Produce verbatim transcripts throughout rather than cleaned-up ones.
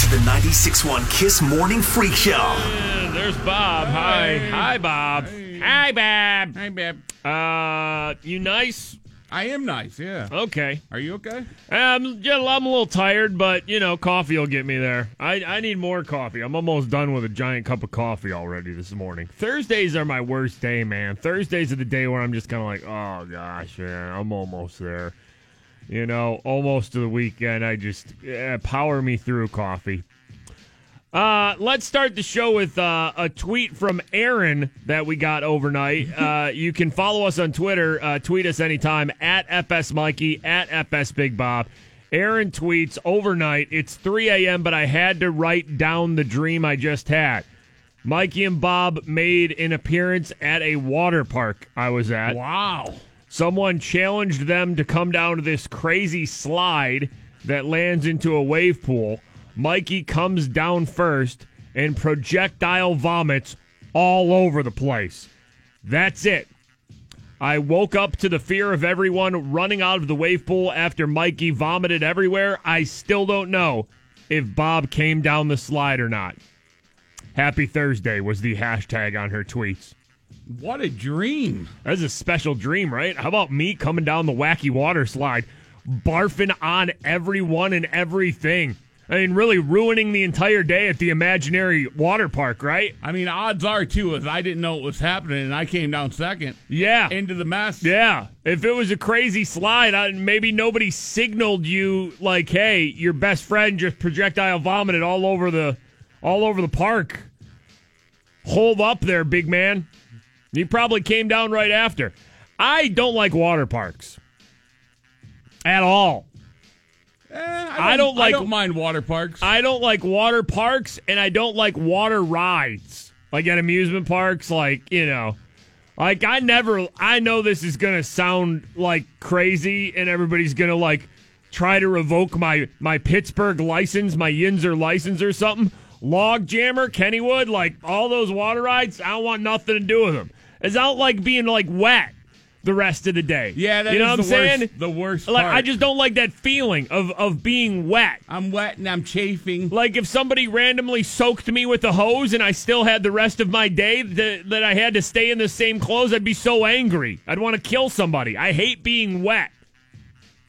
to the ninety-six point one Kiss Morning Freak Show. Uh, there's Bob. Hi. Hi, Hi Bob. Hi. Hi, Bob. Hi, Bob. Uh, you nice? I am nice, yeah. Okay. Are you okay? Um, yeah, I'm a little tired, but, you know, coffee will get me there. I, I need more coffee. I'm almost done with a giant cup of coffee already this morning. Thursdays are my worst day, man. Thursdays are the day where I'm just kind of like, oh, gosh, yeah, I'm almost there. You know, almost to the weekend. I just yeah, power me through coffee. Uh, let's start the show with uh, a tweet from Aaron that we got overnight. Uh, you can follow us on Twitter. Uh, tweet us anytime at FSMikey, at FSBigBob. Aaron tweets overnight, it's three a.m., but I had to write down the dream I just had. Mikey and Bob made an appearance at a water park I was at. Wow. Someone challenged them to come down to this crazy slide that lands into a wave pool. Mikey comes down first and projectile vomits all over the place. That's it. I woke up to the fear of everyone running out of the wave pool after Mikey vomited everywhere. I still don't know if Bob came down the slide or not. Happy Thursday was the hashtag on her tweets. What a dream. That's a special dream, right? How about me coming down the wacky water slide, barfing on everyone and everything? I mean, really ruining the entire day at the imaginary water park, right? I mean, odds are, too, if I didn't know what was happening and I came down second. Yeah. Into the mess. Yeah. If it was a crazy slide, I, maybe nobody signaled you like, hey, your best friend just projectile vomited all over the all over the park. Hold up there, big man. You probably came down right after. I don't like water parks. At all. Eh, I, I don't like I don't mind water parks. I don't like water parks, and I don't like water rides, like at amusement parks. Like you know, like I never. I know this is gonna sound like crazy, and everybody's gonna like try to revoke my my Pittsburgh license, my Yinzer license, or something. Logjammer, Kennywood, like all those water rides. I don't want nothing to do with them. It's not like being like wet the rest of the day. Yeah, that you know is what I'm the, saying? Worst, the worst like, part. I just don't like that feeling of, of being wet. I'm wet and I'm chafing. Like if somebody randomly soaked me with a hose and I still had the rest of my day th- that I had to stay in the same clothes, I'd be so angry. I'd want to kill somebody. I hate being wet.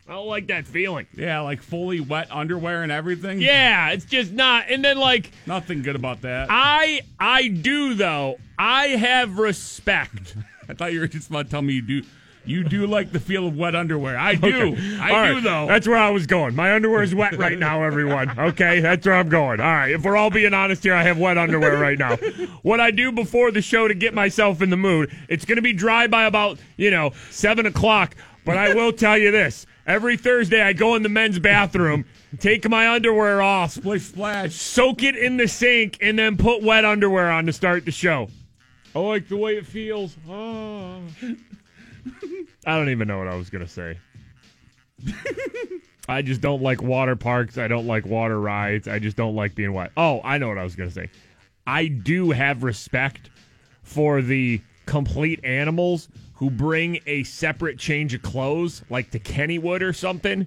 I don't like that feeling. Yeah, like fully wet underwear and everything. Yeah, it's just not. And then like... Nothing good about that. I I do, though. I have respect. I thought you were just about to tell me you do you do like the feel of wet underwear. I do. Okay. I all do, right. Though. That's where I was going. My underwear is wet right now, everyone. Okay, that's where I'm going. All right, if we're all being honest here, I have wet underwear right now. What I do before the show to get myself in the mood, it's going to be dry by about, you know, seven o'clock, but I will tell you this. Every Thursday, I go in the men's bathroom, take my underwear off, splish splash, soak it in the sink, and then put wet underwear on to start the show. I like the way it feels. Oh. I don't even know what I was going to say. I just don't like water parks. I don't like water rides. I just don't like being wet. Oh, I know what I was going to say. I do have respect for the complete animals who bring a separate change of clothes, like to Kennywood or something,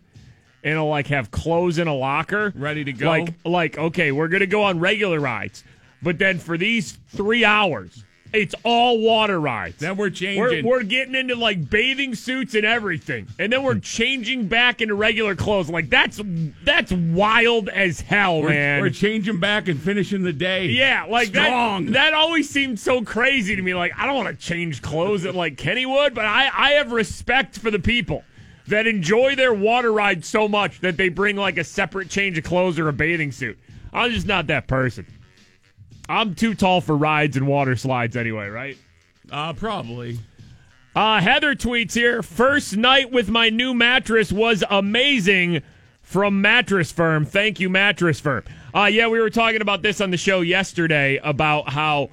and will, like, have clothes in a locker. Ready to go. Like, like okay, we're going to go on regular rides. But then for these three hours... It's all water rides. Then we're changing. We're, we're getting into, like, bathing suits and everything. And then we're changing back into regular clothes. Like, that's that's wild as hell, we're, man. We're changing back and finishing the day. Yeah, like, strong. That, that always seemed so crazy to me. Like, I don't want to change clothes at, like, Kennywood, but I, I have respect for the people that enjoy their water ride so much that they bring, like, a separate change of clothes or a bathing suit. I'm just not that person. I'm too tall for rides and water slides anyway, right? Uh, probably. Uh, Heather tweets here, first night with my new mattress was amazing. from Mattress Firm. Thank you, Mattress Firm. Uh, yeah, we were talking about this on the show yesterday about how,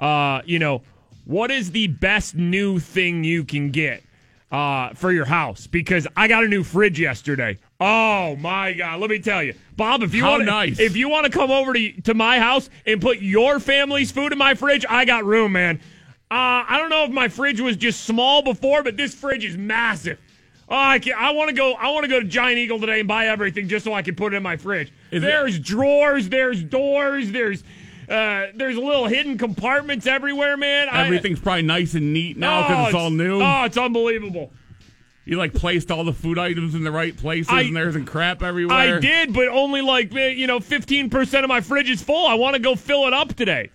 uh, you know, what is the best new thing you can get uh, for your house? Because I got a new fridge yesterday. Oh, my God. Let me tell you. Bob, if you want nice. if you want to come over to, to my house and put your family's food in my fridge, I got room, man. Uh, I don't know if my fridge was just small before, but this fridge is massive. Oh, I can, I want to go. I want to go to Giant Eagle today and buy everything just so I can put it in my fridge. Is there's it? drawers, there's doors, there's uh, there's little hidden compartments everywhere, man. Everything's I, probably nice and neat now because oh, it's, it's all new. Oh, it's unbelievable. You, like, placed all the food items in the right places, I, and there's and crap everywhere. I did, but only, like, you know, fifteen percent of my fridge is full. I want to go fill it up today.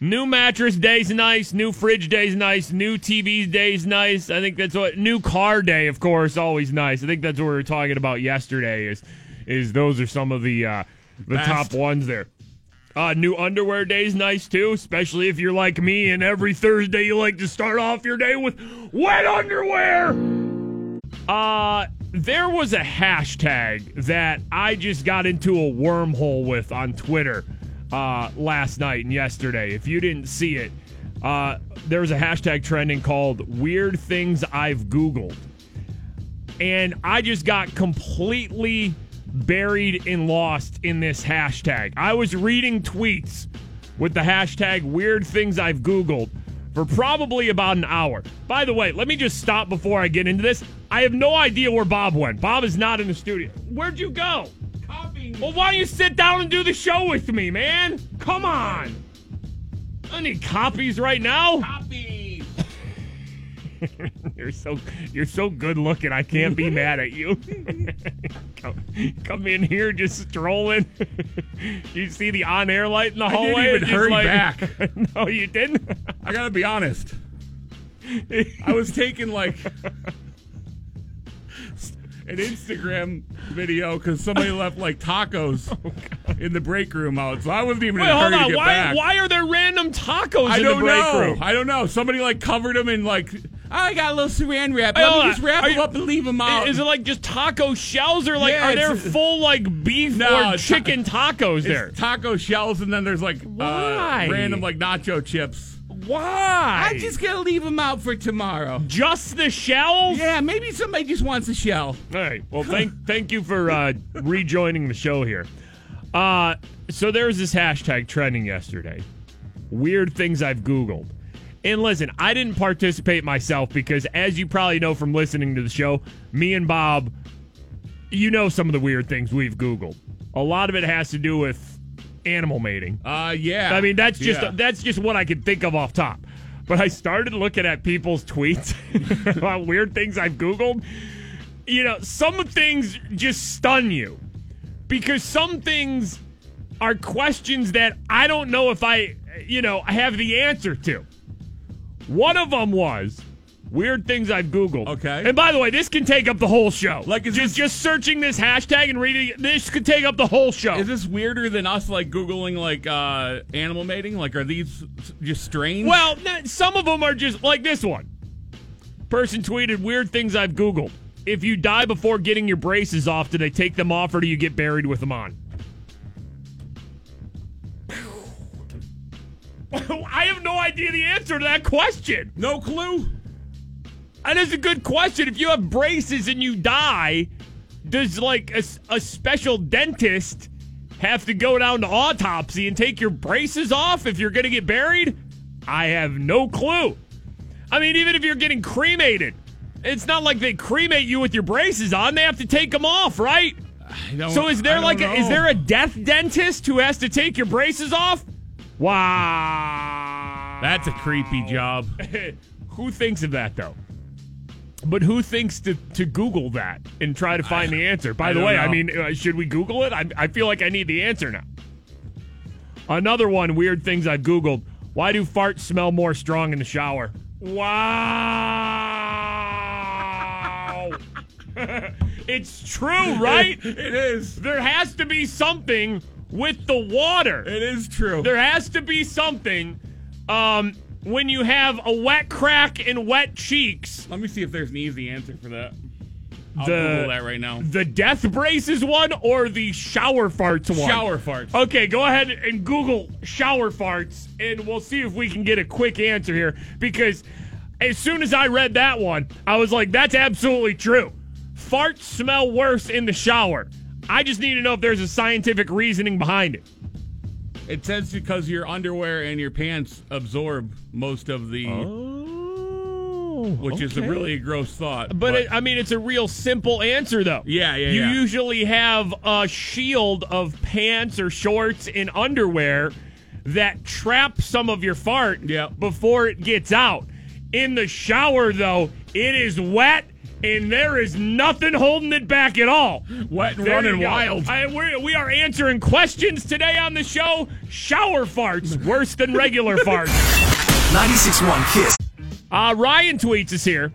New mattress day's nice. New fridge day's nice. New T V day's nice. I think that's what... New car day, of course, always nice. I think that's what we were talking about yesterday, is is those are some of the uh, the Best. top ones there. Uh, new underwear day's nice, too, especially if you're like me, and every Thursday you like to start off your day with wet underwear! Uh, there was a hashtag that I just got into a wormhole with on Twitter uh, last night and yesterday. If you didn't see it, uh, there was a hashtag trending called Weird Things I've Googled. And I just got completely buried and lost in this hashtag. I was reading tweets with the hashtag Weird Things I've Googled for probably about an hour. By the way, let me just stop before I get into this. I have no idea where Bob went. Bob is not in the studio. Where'd you go? Copying. Well, why don't you sit down and do the show with me, man? Come on. I need copies right now. Copies. You're so you're so good looking. I can't be mad at you. come, come in here just strolling. You see the on-air light in the hallway? I didn't even hurry like, back. No, you didn't? I gotta be honest. I was taking like an Instagram video because somebody left like tacos oh, in the break room out, so I wasn't even Wait, in a hurry hold on. to get why, back. Why are there random tacos I in don't the break know. room? I don't know. Somebody like covered them in like... Oh, I got a little saran wrap. Let me just wrap them up and leave them out. Is it like just taco shells, or like yeah, are there full like beef no, or chicken ta- tacos there? It's taco shells, and then there's like uh, random like nacho chips. Why? I'm just gonna leave them out for tomorrow. Just the shells? Yeah, maybe somebody just wants a shell. All right. Well, thank thank you for uh, rejoining the show here. Uh, so there was this hashtag trending yesterday. Weird things I've Googled. And listen, I didn't participate myself because, as you probably know from listening to the show, me and Bob, you know some of the weird things we've Googled. A lot of it has to do with animal mating. Uh, yeah. I mean, that's just yeah. that's just what I could think of off top. But I started looking at people's tweets about weird things I've Googled. You know, some things just stun you because some things are questions that I don't know if I, you know, have the answer to. One of them was weird things I've Googled. Okay. And by the way, this can take up the whole show. Like, is just this, just searching this hashtag and reading it, this could take up the whole show. Is this weirder than us like Googling like uh, animal mating? Like, are these just strange? Well, some of them are just like this one. Person tweeted weird things I've Googled. If you die before getting your braces off, do they take them off or do you get buried with them on? I have no idea the answer to that question. No clue. That is a good question. If you have braces and you die, does like a, a special dentist have to go down to autopsy and take your braces off if you're going to get buried? I have no clue. I mean, even if you're getting cremated, it's not like they cremate you with your braces on. They have to take them off, right? I don't, so is there I like a, is there a death dentist who has to take your braces off? Wow. That's a creepy job. Who thinks of that, though? But who thinks to, to Google that and try to find I, the answer? By I the way, know. I mean, uh, should we Google it? I, I feel like I need the answer now. Another one, weird things I Googled. Why do farts smell more strong in the shower? Wow. It's true, right? It, it is. There has to be something with the water. It is true. There has to be something um, when you have a wet crack and wet cheeks. Let me see if there's an easy answer for that. I'll the, Google that right now. The death braces one or the shower farts one? Shower farts. Okay, go ahead and Google shower farts, and we'll see if we can get a quick answer here. Because as soon as I read that one, I was like, that's absolutely true. Farts smell worse in the shower. I just need to know if there's a scientific reasoning behind it. It says because your underwear and your pants absorb most of the... Oh. Which okay. is a really gross thought. But, but. It, I mean, it's a real simple answer, though. Yeah, yeah, you yeah. usually have a shield of pants or shorts and underwear that trap some of your fart yeah. before it gets out. In the shower, though, it is wet, and there is nothing holding it back at all. Wet and running wild. I, we're, we are answering questions today on the show. Shower farts, worse than regular farts. ninety-six point one Kiss. Uh, Ryan tweets us here.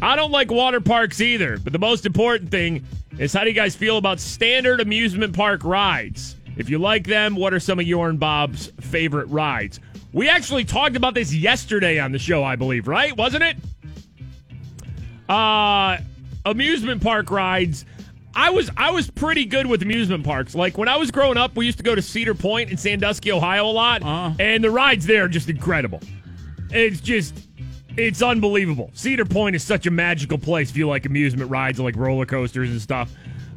I don't like water parks either, but the most important thing is how do you guys feel about standard amusement park rides? If you like them, what are some of your and Bob's favorite rides? We actually talked about this yesterday on the show, I believe, right? Wasn't it? Uh, amusement park rides. I was I was pretty good with amusement parks. Like, when I was growing up, we used to go to Cedar Point in Sandusky, Ohio a lot, uh-huh. and the rides there are just incredible. It's just... It's unbelievable. Cedar Point is such a magical place if you like amusement rides, like roller coasters and stuff.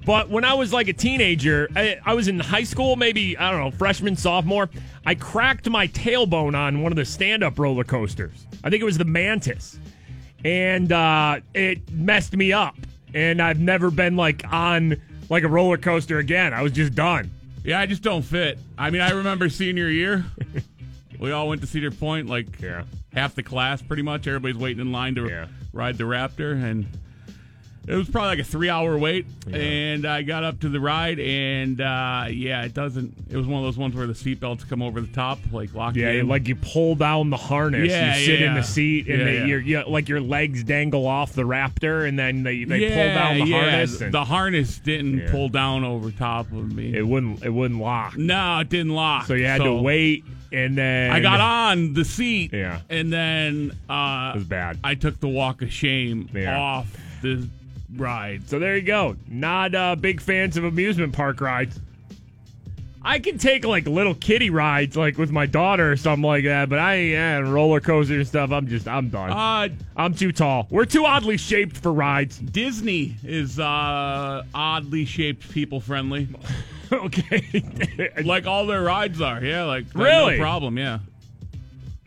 But when I was like a teenager, I, I was in high school, maybe, I don't know, freshman, sophomore. I cracked my tailbone on one of the stand-up roller coasters. I think it was the Mantis. And uh, it messed me up. And I've never been like on like a roller coaster again. I was just done. Yeah, I just don't fit. I mean, I remember senior year. We all went to Cedar Point, like yeah. half the class, pretty much. Everybody's waiting in line to yeah. ride the Raptor, and it was probably like a three-hour wait. Yeah. And I got up to the ride, and uh, yeah, it doesn't. It was one of those ones where the seatbelts come over the top, like lock. Yeah, in. like you pull down the harness, yeah, you sit yeah. in the seat, and yeah, they, yeah. You're, you, like your legs dangle off the Raptor, and then they, they yeah, pull down the yeah. harness. And, the harness didn't yeah. pull down over top of me. It wouldn't. It wouldn't lock. No, it didn't lock. So you had so. to wait. And then I got on the seat, yeah. and then uh, it was bad. I took the walk of shame yeah. off the ride. So there you go. Not uh, big fans of amusement park rides. I can take like little kiddie rides, like with my daughter or something like that. But I ain't yeah, roller coaster and stuff. I'm just I'm done. Uh, I'm too tall. We're too oddly shaped for rides. Disney is uh, oddly shaped, people friendly. Okay. Like all their rides are, yeah. Like really, no problem, yeah.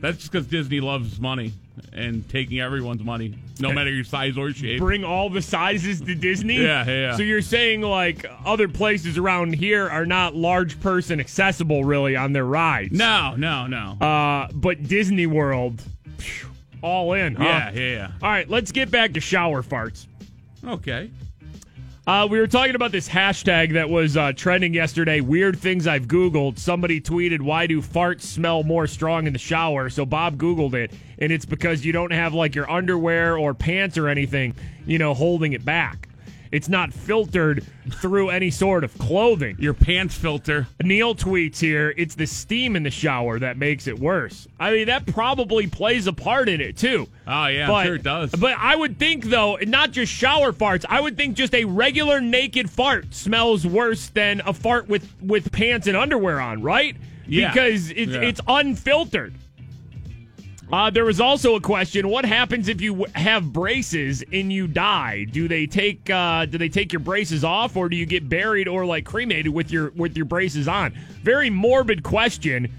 That's just because Disney loves money and taking everyone's money, no matter your size or shape. Bring all the sizes to Disney. yeah, yeah. So you're saying like other places around here are not large person accessible, really, on their rides? No, no, no. Uh, but Disney World, phew, all in, huh? Yeah, yeah, yeah. All right, let's get back to shower farts. Okay. Uh, we were talking about this hashtag that was uh, trending yesterday, weird things I've Googled. Somebody tweeted, why do farts smell more strong in the shower? So Bob Googled it, and it's because you don't have, like, your underwear or pants or anything, you know, holding it back. It's not filtered through any sort of clothing. Your pants filter. Neil tweets here, it's the steam in the shower that makes it worse. I mean, that probably plays a part in it, too. Oh, yeah, but, I'm sure it does. But I would think, though, not just shower farts. I would think just a regular naked fart smells worse than a fart with, with pants and underwear on, right? Yeah. Because it's, yeah. it's unfiltered. Uh, there was also a question: what happens if you w- have braces and you die? Do they take uh, do they take your braces off, or do you get buried or like cremated with your with your braces on? Very morbid question,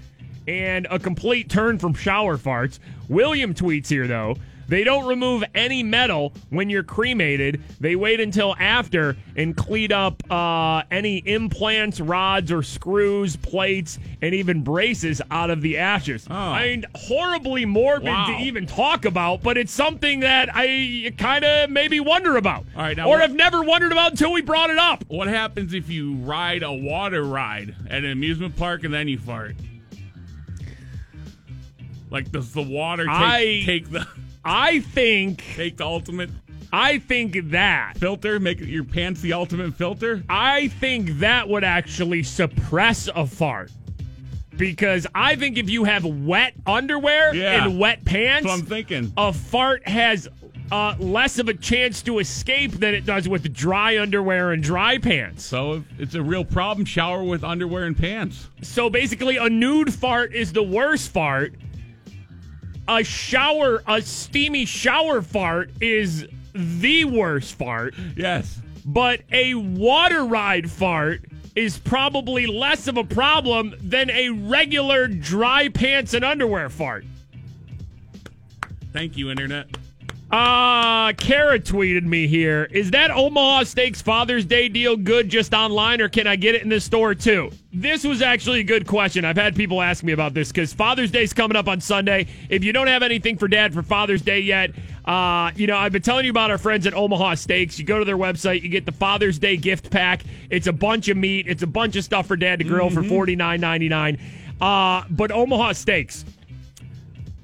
and a complete turn from shower farts. William tweets here though: they don't remove any metal when you're cremated. They wait until after and clean up uh, any implants, rods, or screws, plates, and even braces out of the ashes. Oh. I mean, horribly morbid wow. to even talk about, but it's something that I kind of maybe wonder about. All right, now or have never wondered about until we brought it up. What happens if you ride a water ride at an amusement park and then you fart? Like, does the water take, I, take the... I think... Take the ultimate... I think that... Filter? Make your pants the ultimate filter? I think that would actually suppress a fart. Because I think if you have wet underwear yeah. and wet pants... That's what I'm thinking. A fart has uh, less of a chance to escape than it does with dry underwear and dry pants. So it's a real problem, shower with underwear and pants. So basically a nude fart is the worst fart. A shower, a steamy shower fart is the worst fart. Yes. But a water ride fart is probably less of a problem than a regular dry pants and underwear fart. Thank you, Internet. Uh, Kara tweeted me here. Is that Omaha Steaks Father's Day deal good just online, or can I get it in the store too? This was actually a good question. I've had people ask me about this because Father's Day's coming up on Sunday. If you don't have anything for Dad for Father's Day yet, uh, you know, I've been telling you about our friends at Omaha Steaks. You go to their website, you get the Father's Day gift pack. It's a bunch of meat. It's a bunch of stuff for Dad to grill mm-hmm. for forty-nine ninety-nine. Uh, but Omaha Steaks,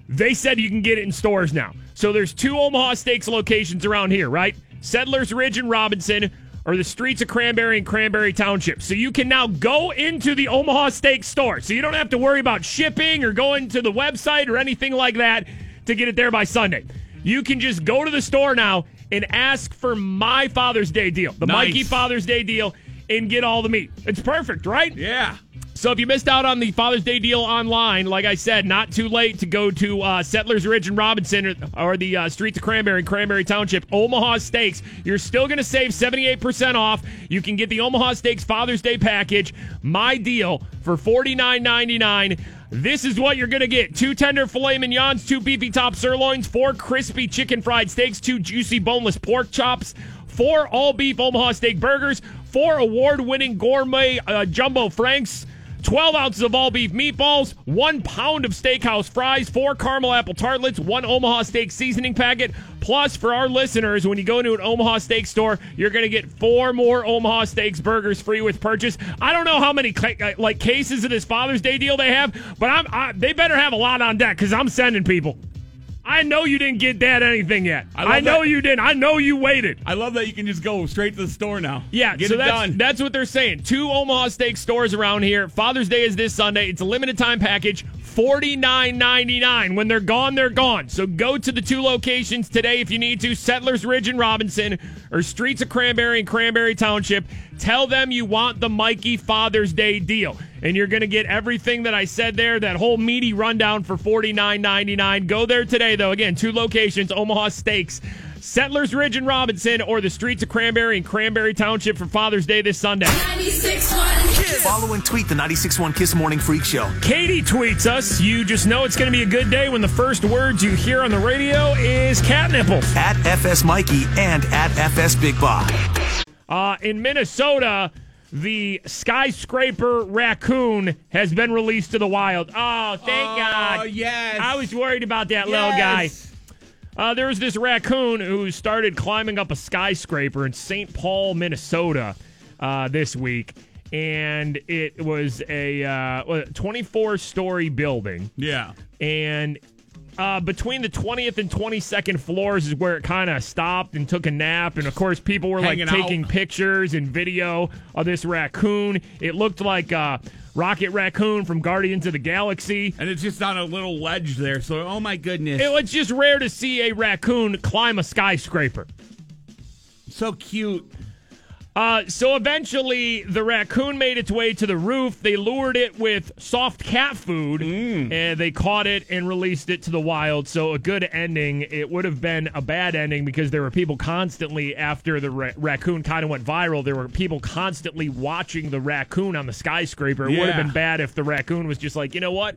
they said you can get it in stores now. So there's two Omaha Steaks locations around here, right? Settlers Ridge and Robinson, or the streets of Cranberry and Cranberry Township. So you can now go into the Omaha Steaks store. So you don't have to worry about shipping or going to the website or anything like that to get it there by Sunday. You can just go to the store now and ask for my Father's Day deal, the nice. Mikey Father's Day deal, and get all the meat. It's perfect, right? Yeah. So if you missed out on the Father's Day deal online, like I said, not too late to go to uh, Settlers Ridge and Robinson or, or the uh, streets of Cranberry and Cranberry Township, Omaha Steaks. You're still going to save seventy-eight percent off. You can get the Omaha Steaks Father's Day package, my deal, for forty-nine ninety-nine. This is what you're going to get. Two tender filet mignons, two beefy top sirloins, four crispy chicken fried steaks, two juicy boneless pork chops, four all-beef Omaha Steak burgers, four award-winning gourmet uh, jumbo franks, twelve ounces of all-beef meatballs, one pound of steakhouse fries, four caramel apple tartlets, one Omaha Steak seasoning packet. Plus, for our listeners, when you go into an Omaha Steak store, you're going to get four more Omaha Steaks burgers free with purchase. I don't know how many like cases of this Father's Day deal they have, but I'm, I, they better have a lot on deck because I'm sending people. I know you didn't get Dad anything yet. I, I know that. you didn't. I know you waited. I love that you can just go straight to the store now. Yeah, get so it that's, done. That's what they're saying. Two Omaha Steak stores around here. Father's Day is this Sunday. It's a limited time package, forty-nine ninety-nine. When they're gone, they're gone. So go to the two locations today if you need to, Settlers Ridge and Robinson or streets of Cranberry and Cranberry Township. Tell them you want the Mikey Father's Day deal. And you're going to get everything that I said there, that whole meaty rundown for forty-nine ninety-nine. Go there today, though. Again, two locations, Omaha Steaks, Settlers Ridge and Robinson, or the streets of Cranberry and Cranberry Township for Father's Day this Sunday. ninety-six point one Kiss. Follow and tweet the ninety-six point one Kiss Morning Freak Show. Katie tweets us. You just know it's going to be a good day when the first words you hear on the radio is cat nipples. At FSMikey and at FSBigBob. Uh, in Minnesota, the skyscraper raccoon has been released to the wild. Oh, thank oh, God. Oh, yes. I was worried about that yes. little guy. Uh, there was this raccoon who started climbing up a skyscraper in Saint Paul, Minnesota uh, this week. And it was a uh, twenty-four story building. Yeah. And uh, between the twentieth and twenty-second floors is where it kind of stopped and took a nap. And, of course, people were, like, taking pictures and video of this raccoon. It looked like uh, Rocket Raccoon from Guardians of the Galaxy. And it's just on a little ledge there. So, oh, my goodness. It was just rare to see a raccoon climb a skyscraper. So cute. Uh, so, eventually, the raccoon made its way to the roof. They lured it with soft cat food, mm. and they caught it and released it to the wild. So, a good ending. It would have been a bad ending because there were people constantly, after the ra- raccoon kind of went viral, there were people constantly watching the raccoon on the skyscraper. It yeah. would have been bad if the raccoon was just like, you know what?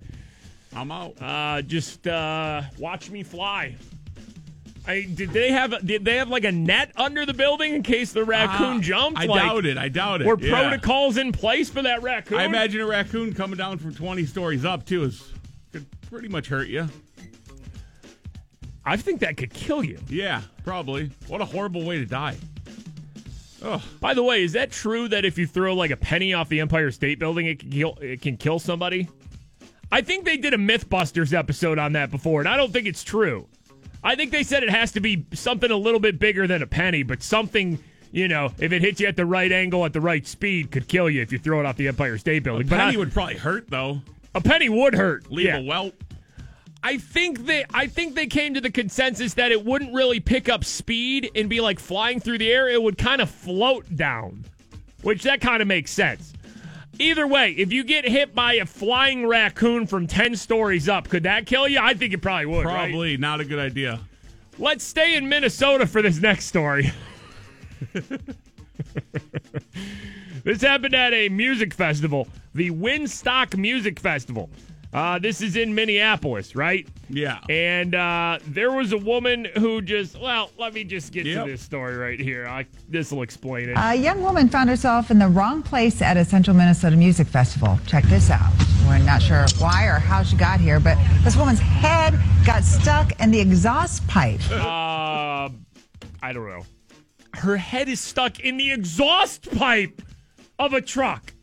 I'm out. Uh, just uh, watch me fly. I, did they have did they have like a net under the building in case the raccoon uh, jumped? I like, doubt it. I doubt it. Were yeah. protocols in place for that raccoon? I imagine a raccoon coming down from twenty stories up too is could pretty much hurt you. I think that could kill you. Yeah, probably. What a horrible way to die. Oh. By the way, is that true that if you throw like a penny off the Empire State Building, it can kill, it can kill somebody? I think they did a Mythbusters episode on that before, and I don't think it's true. I think they said it has to be something a little bit bigger than a penny, but something, you know, if it hits you at the right angle at the right speed, could kill you if you throw it off the Empire State Building. A penny but I, would probably hurt, though. A penny would hurt. Leave yeah. a welt. I think they I think they came to the consensus that it wouldn't really pick up speed and be like flying through the air. It would kind of float down, which that kind of makes sense. Either way, if you get hit by a flying raccoon from ten stories up, could that kill you? I think it probably would. Probably right? Not a good idea. Let's stay in Minnesota for this next story. This happened at a music festival, the Winstock Music Festival. Uh, this is in Minneapolis, right? Yeah. And uh, there was a woman who just, well, let me just get yep. to this story right here. I, this will explain it. A young woman found herself in the wrong place at a Central Minnesota Music Festival. Check this out. We're not sure why or how she got here, but this woman's head got stuck in the exhaust pipe. Uh, I don't know. Her head is stuck in the exhaust pipe of a truck.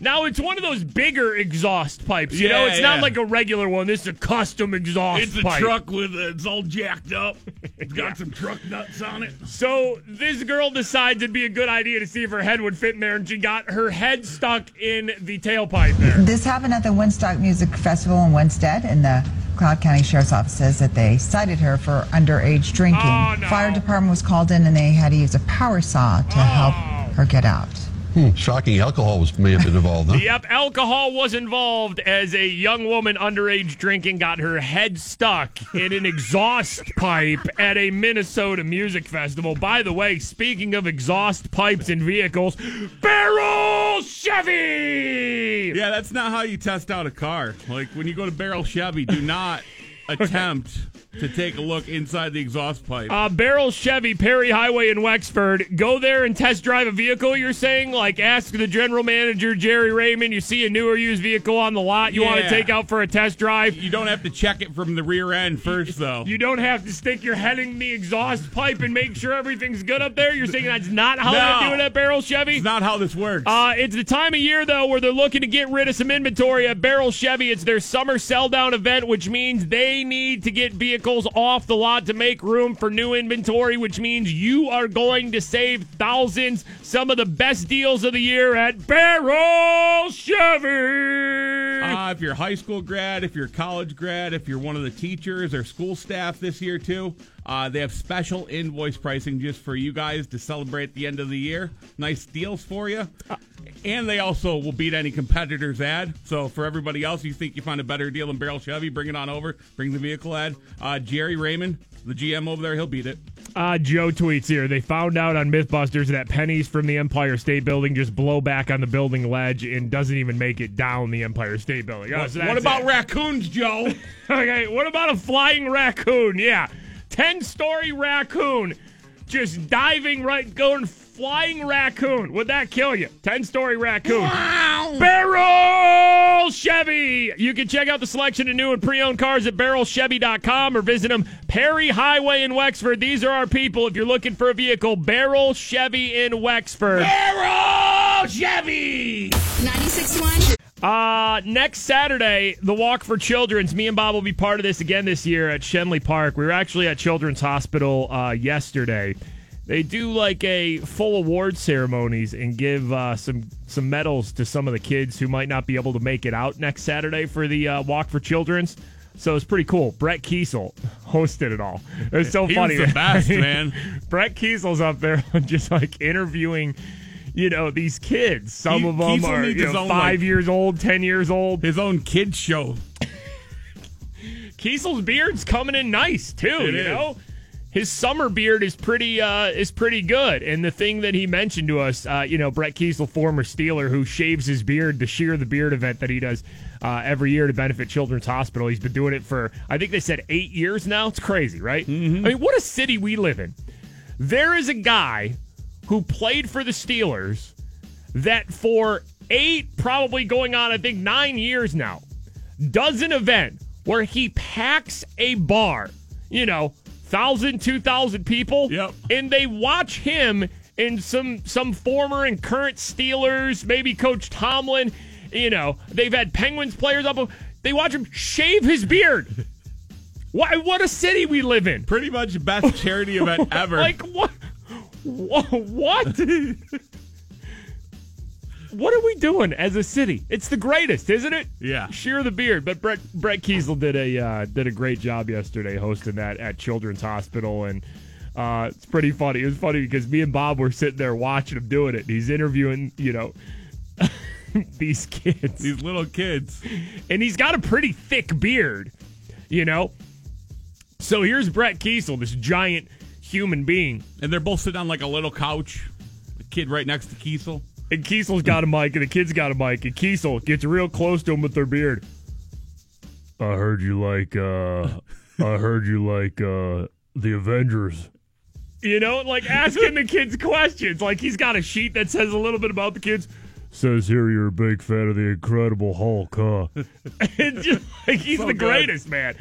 Now, it's one of those bigger exhaust pipes. You yeah, know, it's yeah. not like a regular one. This is a custom exhaust it's pipe. It's a truck with a, it's all jacked up. It's got yeah. some truck nuts on it. So this girl decides it'd be a good idea to see if her head would fit in there, and she got her head stuck in the tailpipe there. This happened at the Winstock Music Festival in Winstead, and the Cloud County Sheriff's Office says that they cited her for underage drinking. Oh, no. Fire department was called in, and they had to use a power saw to oh. help her get out. Hmm, shocking. Alcohol was may have been involved, huh? Yep, alcohol was involved as a young woman underage drinking got her head stuck in an exhaust pipe at a Minnesota music festival. By the way, speaking of exhaust pipes and vehicles, Barrel Chevy! Yeah, that's not how you test out a car. Like, when you go to Barrel Chevy, do not attempt to take a look inside the exhaust pipe. Uh, Barrel Chevy, Perry Highway in Wexford. Go there and test drive a vehicle, you're saying? Like, ask the general manager, Jerry Raymond. You see a new or used vehicle on the lot you yeah. want to take out for a test drive. You don't have to check it from the rear end first, though. You don't have to stick your head in the exhaust pipe and make sure everything's good up there? You're saying that's not how no. they do it at Barrel Chevy? It's not how this works. Uh, it's the time of year, though, where they're looking to get rid of some inventory at Barrel Chevy. It's their summer sell-down event, which means they need to get vehicles off the lot to make room for new inventory, which means you are going to save thousands. Some of the best deals of the year at Barrel Chevy. Uh, if you're a high school grad, if you're a college grad, if you're one of the teachers or school staff this year too, uh, they have special invoice pricing just for you guys to celebrate the end of the year. Nice deals for you. Uh- And they also will beat any competitor's ad. So for everybody else, you think you find a better deal than Barrel Chevy, bring it on over. Bring the vehicle ad. Uh, Jerry Raymond, the G M over there, he'll beat it. Uh, Joe tweets here. They found out on Mythbusters that pennies from the Empire State Building just blow back on the building ledge and doesn't even make it down the Empire State Building. Oh, what, so what about it. raccoons, Joe? Okay, what about a flying raccoon? Yeah, ten-story raccoon just diving right, going flying raccoon. Would that kill you? ten-story raccoon. Wow. Barrel Chevy. You can check out the selection of new and pre-owned cars at barrel chevy dot com or visit them Perry Highway in Wexford. These are our people. If you're looking for a vehicle, Barrel Chevy in Wexford. Barrel Chevy. ninety-six point one. Uh, next Saturday, the Walk for Children's. Me and Bob will be part of this again this year at Shenley Park. We were actually at Children's Hospital uh, yesterday. They do like a full award ceremonies and give uh, some some medals to some of the kids who might not be able to make it out next Saturday for the uh, Walk for Children's. So it's pretty cool. Brett Kiesel hosted it all. It was so he funny. He's the best, man. Brett Kiesel's up there just like interviewing, you know, these kids. Some he, of them Kiesel are you know, own, five like, years old, ten years old. His own kids show. Kiesel's beard's coming in nice too. It you is. know. His summer beard is pretty uh, is pretty good, and the thing that he mentioned to us, uh, you know, Brett Kiesel, former Steeler, who shaves his beard, the Shear the Beard event that he does uh, every year to benefit Children's Hospital. He's been doing it for, I think they said, eight years now. It's crazy, right? Mm-hmm. I mean, what a city we live in. There is a guy who played for the Steelers that for eight, probably going on, I think, nine years now, does an event where he packs a bar, you know, Thousand, two thousand people, yep. and they watch him and some some former and current Steelers, maybe Coach Tomlin. You know, they've had Penguins players up. They watch him shave his beard. What what a city we live in! Pretty much best charity event ever. Like what? What? what are we doing as a city? It's the greatest, isn't it? Yeah. Shear the Beard. But Brett Brett Kiesel did a uh, did a great job yesterday hosting that at Children's Hospital, and uh, it's pretty funny. It was funny because me and Bob were sitting there watching him doing it. He's interviewing, you know, these kids, these little kids, and he's got a pretty thick beard, you know. So here's Brett Kiesel, this giant human being, and they're both sitting on like a little couch. The kid right next to Kiesel. And Kiesel's got a mic, and the kid's got a mic, and Kiesel gets real close to him with their beard. I heard you like, uh, I heard you like, uh, the Avengers. You know, like asking the kids questions. Like he's got a sheet that says a little bit about the kids. Says here you're a big fan of the Incredible Hulk, huh? It's just like he's so the greatest, good. Man.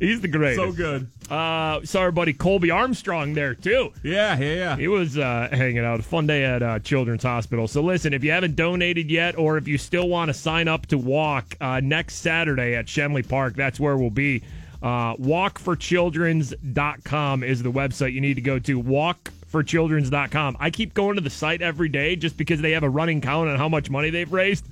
He's the greatest. So good. Uh, saw our buddy Colby Armstrong there, too. Yeah, yeah, yeah. He was uh, hanging out. A fun day at uh, Children's Hospital. So, listen, if you haven't donated yet or if you still want to sign up to walk uh, next Saturday at Shenley Park, that's where we'll be. Uh, walk for children's dot com is the website you need to go to. walk for children's dot com. I keep going to the site every day just because they have a running count on how much money they've raised.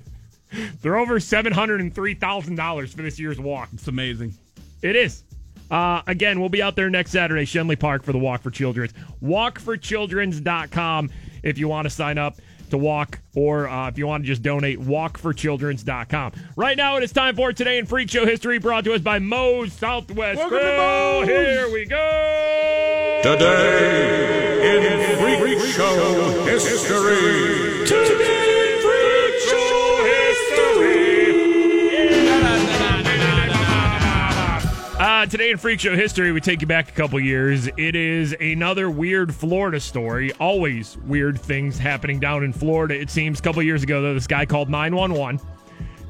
They're over seven hundred three thousand dollars for this year's walk. It's amazing. It is. Uh, again, we'll be out there next Saturday, Shenley Park, for the Walk for Children's. walk for children's dot com if you want to sign up to walk, or uh, if you want to just donate, walk for children's dot com. Right now, it is time for Today in Freak Show History, brought to us by Moe Southwest. Welcome to Moe's. Here we go. Today in Freak, Freak Show History. Today. Uh, today in Freak Show History, we take you back a couple years. It is another weird Florida story. Always weird things happening down in Florida, it seems. A couple years ago, though, this guy called nine one one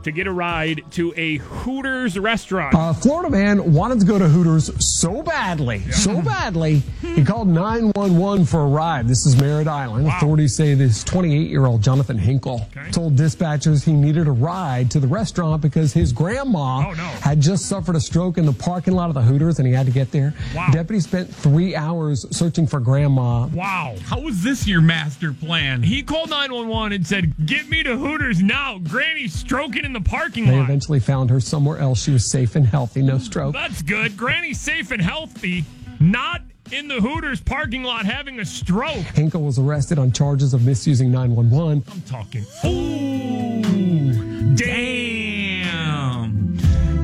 to get a ride to a Hooters restaurant. A uh, Florida man wanted to go to Hooters so badly, yeah. so badly, he called nine one one for a ride. This is Merritt Island. Wow. Authorities say this twenty-eight-year-old Jonathan Hinkle okay. told dispatchers he needed a ride to the restaurant because his grandma oh, no. had just suffered a stroke in the parking lot of the Hooters, and he had to get there. Wow. Deputies spent three hours searching for grandma. Wow. How was this your master plan? He called nine one one and said, get me to Hooters now. Granny's stroking in the parking lot. They eventually found her somewhere else. She was safe and healthy. No stroke. That's good. Granny's safe and healthy. Not in the Hooters parking lot having a stroke. Hinkle was arrested on charges of misusing nine one one. I'm talking. Ooh. Damn.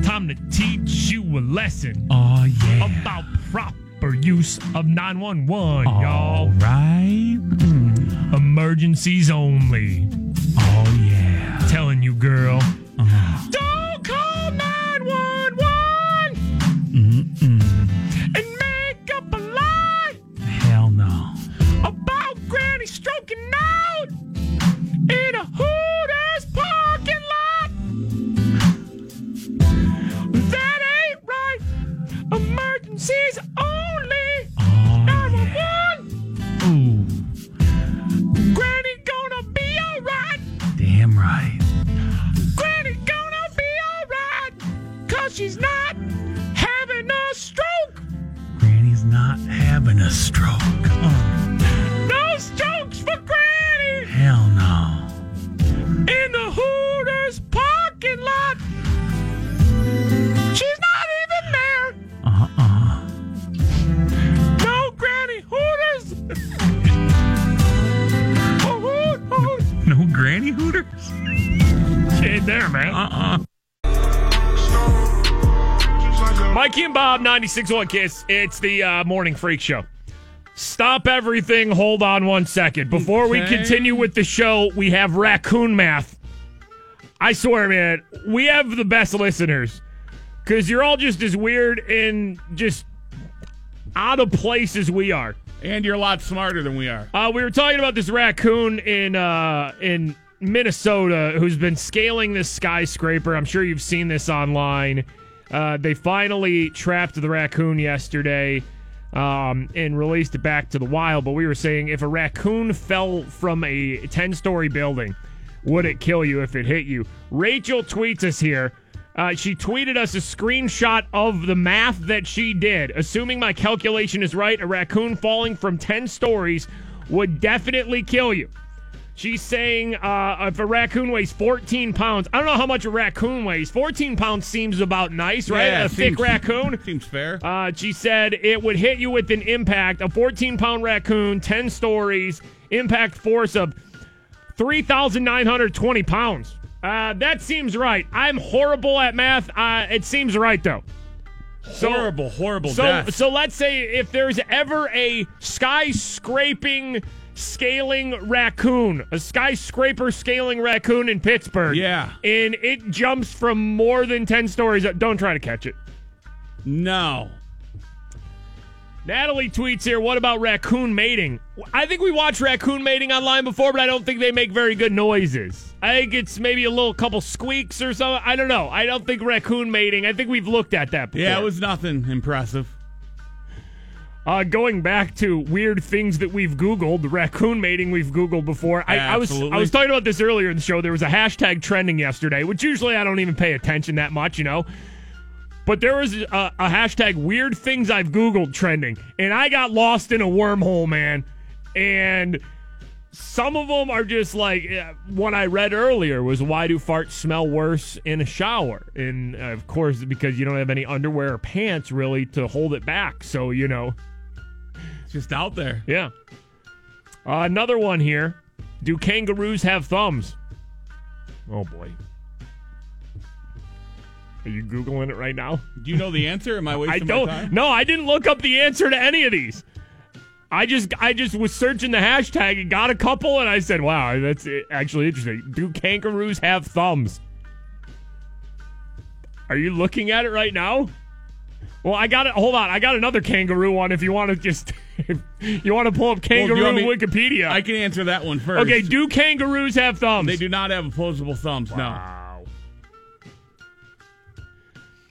Time to teach you a lesson. Oh, yeah. About proper use of nine one one, All y'all. All right. Mm. Emergencies only. Oh, yeah. I'm telling you, girl. Don't call nine one one Mm-mm. and make up a lie. Hell no. About Granny stroking out in a Hooters parking lot. That ain't right. Emergencies only. Oh, nine one one Yeah. Ooh. Granny gonna be all right. Damn right. She's not having a stroke. Granny's not having a stroke. Oh. No strokes for Granny. Hell no. In the Hooters parking lot. She's not even there. Uh-uh. No, Granny. Hooters. Oh, hoot, hoot. No, no Granny Hooters? She ain't there, man. Uh-uh. Mikey and Bob, ninety-six point one Kiss. It's the uh, Morning Freak Show. Stop everything. Hold on one second. Before okay. we continue with the show, we have raccoon math. I swear, man, we have the best listeners. Because you're all just as weird and just out of place as we are. And you're a lot smarter than we are. Uh, we were talking about this raccoon in uh, in Minnesota who's been scaling this skyscraper. I'm sure you've seen this online. Uh, they finally trapped the raccoon yesterday um, and released it back to the wild. But we were saying if a raccoon fell from a ten-story building, would it kill you if it hit you? Rachel tweets us here. Uh, she tweeted us a screenshot of the math that she did. Assuming my calculation is right, a raccoon falling from ten stories would definitely kill you. She's saying uh, if a raccoon weighs fourteen pounds, I don't know how much a raccoon weighs. fourteen pounds seems about nice, right? Yeah, a thick seems, raccoon. Seems fair. Uh, she said it would hit you with an impact. A fourteen-pound raccoon, ten stories, impact force of three thousand nine hundred twenty pounds. Uh, that seems right. I'm horrible at math. Uh, it seems right, though. Horrible, so, horrible so, death. So let's say if there's ever a skyscraping... scaling raccoon, a skyscraper scaling raccoon in Pittsburgh. Yeah. And it jumps from more than ten stories up. Don't try to catch it. No. Natalie tweets here, what about raccoon mating? I think we watched raccoon mating online before, but I don't think they make very good noises. I think it's maybe a little couple squeaks or something. I don't know. I don't think raccoon mating, I think we've looked at that before. Yeah, it was nothing impressive. Uh, going back to weird things that we've Googled, raccoon mating we've Googled before. I, I was I was talking about this earlier in the show. There was a hashtag trending yesterday, which usually I don't even pay attention that much, you know. But there was a, a hashtag weird things I've Googled trending. And I got lost in a wormhole, man. And some of them are just like uh, what I read earlier was why do farts smell worse in a shower? And, uh, of course, because you don't have any underwear or pants really to hold it back. So, you know. Just out there. Yeah. Uh, another one here. Do kangaroos have thumbs? Oh, boy. Are you Googling it right now? Do you know the answer? Am I wasting I don't, my time? No, I didn't look up the answer to any of these. I just I just was searching the hashtag and got a couple, and I said, wow, that's actually interesting. Do kangaroos have thumbs? Are you looking at it right now? Well, I got it. Hold on. I got another kangaroo one if you want to just... you want to pull up kangaroo well, Wikipedia. I can answer that one first. Okay, do kangaroos have thumbs? They do not have opposable thumbs, wow. No.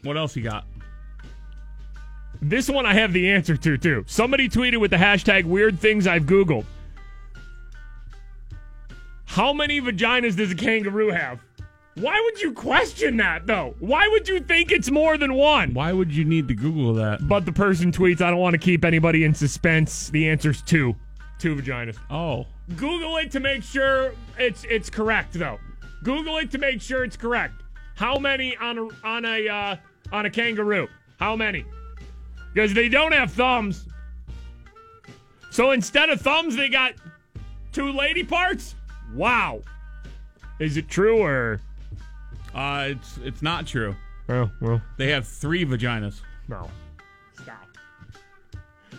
What else you got? This one I have the answer to, too. Somebody tweeted with the hashtag weird things I've Googled. How many vaginas does a kangaroo have? Why would you question that, though? Why would you think it's more than one? Why would you need to Google that? But the person tweets, I don't want to keep anybody in suspense. The answer's two. Two vaginas. Oh. Google it to make sure it's it's correct, though. Google it to make sure it's correct. How many on a, on a, uh, on a kangaroo? How many? Because they don't have thumbs. So instead of thumbs, they got two lady parts? Wow. Is it true or... Uh, it's it's not true. Oh, well. They have three vaginas. No. Stop.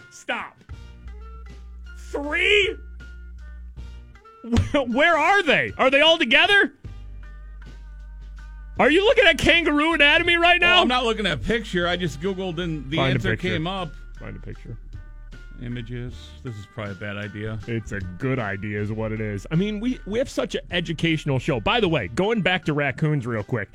Stop. Three? Where are they? Are they all together? Are you looking at kangaroo anatomy right now? Well, I'm not looking at a picture. I just Googled and the Find answer came up. Find a picture. Images. This is probably a bad idea. It's a good idea is what it is. I mean, we, we have such an educational show. By the way, going back to raccoons real quick,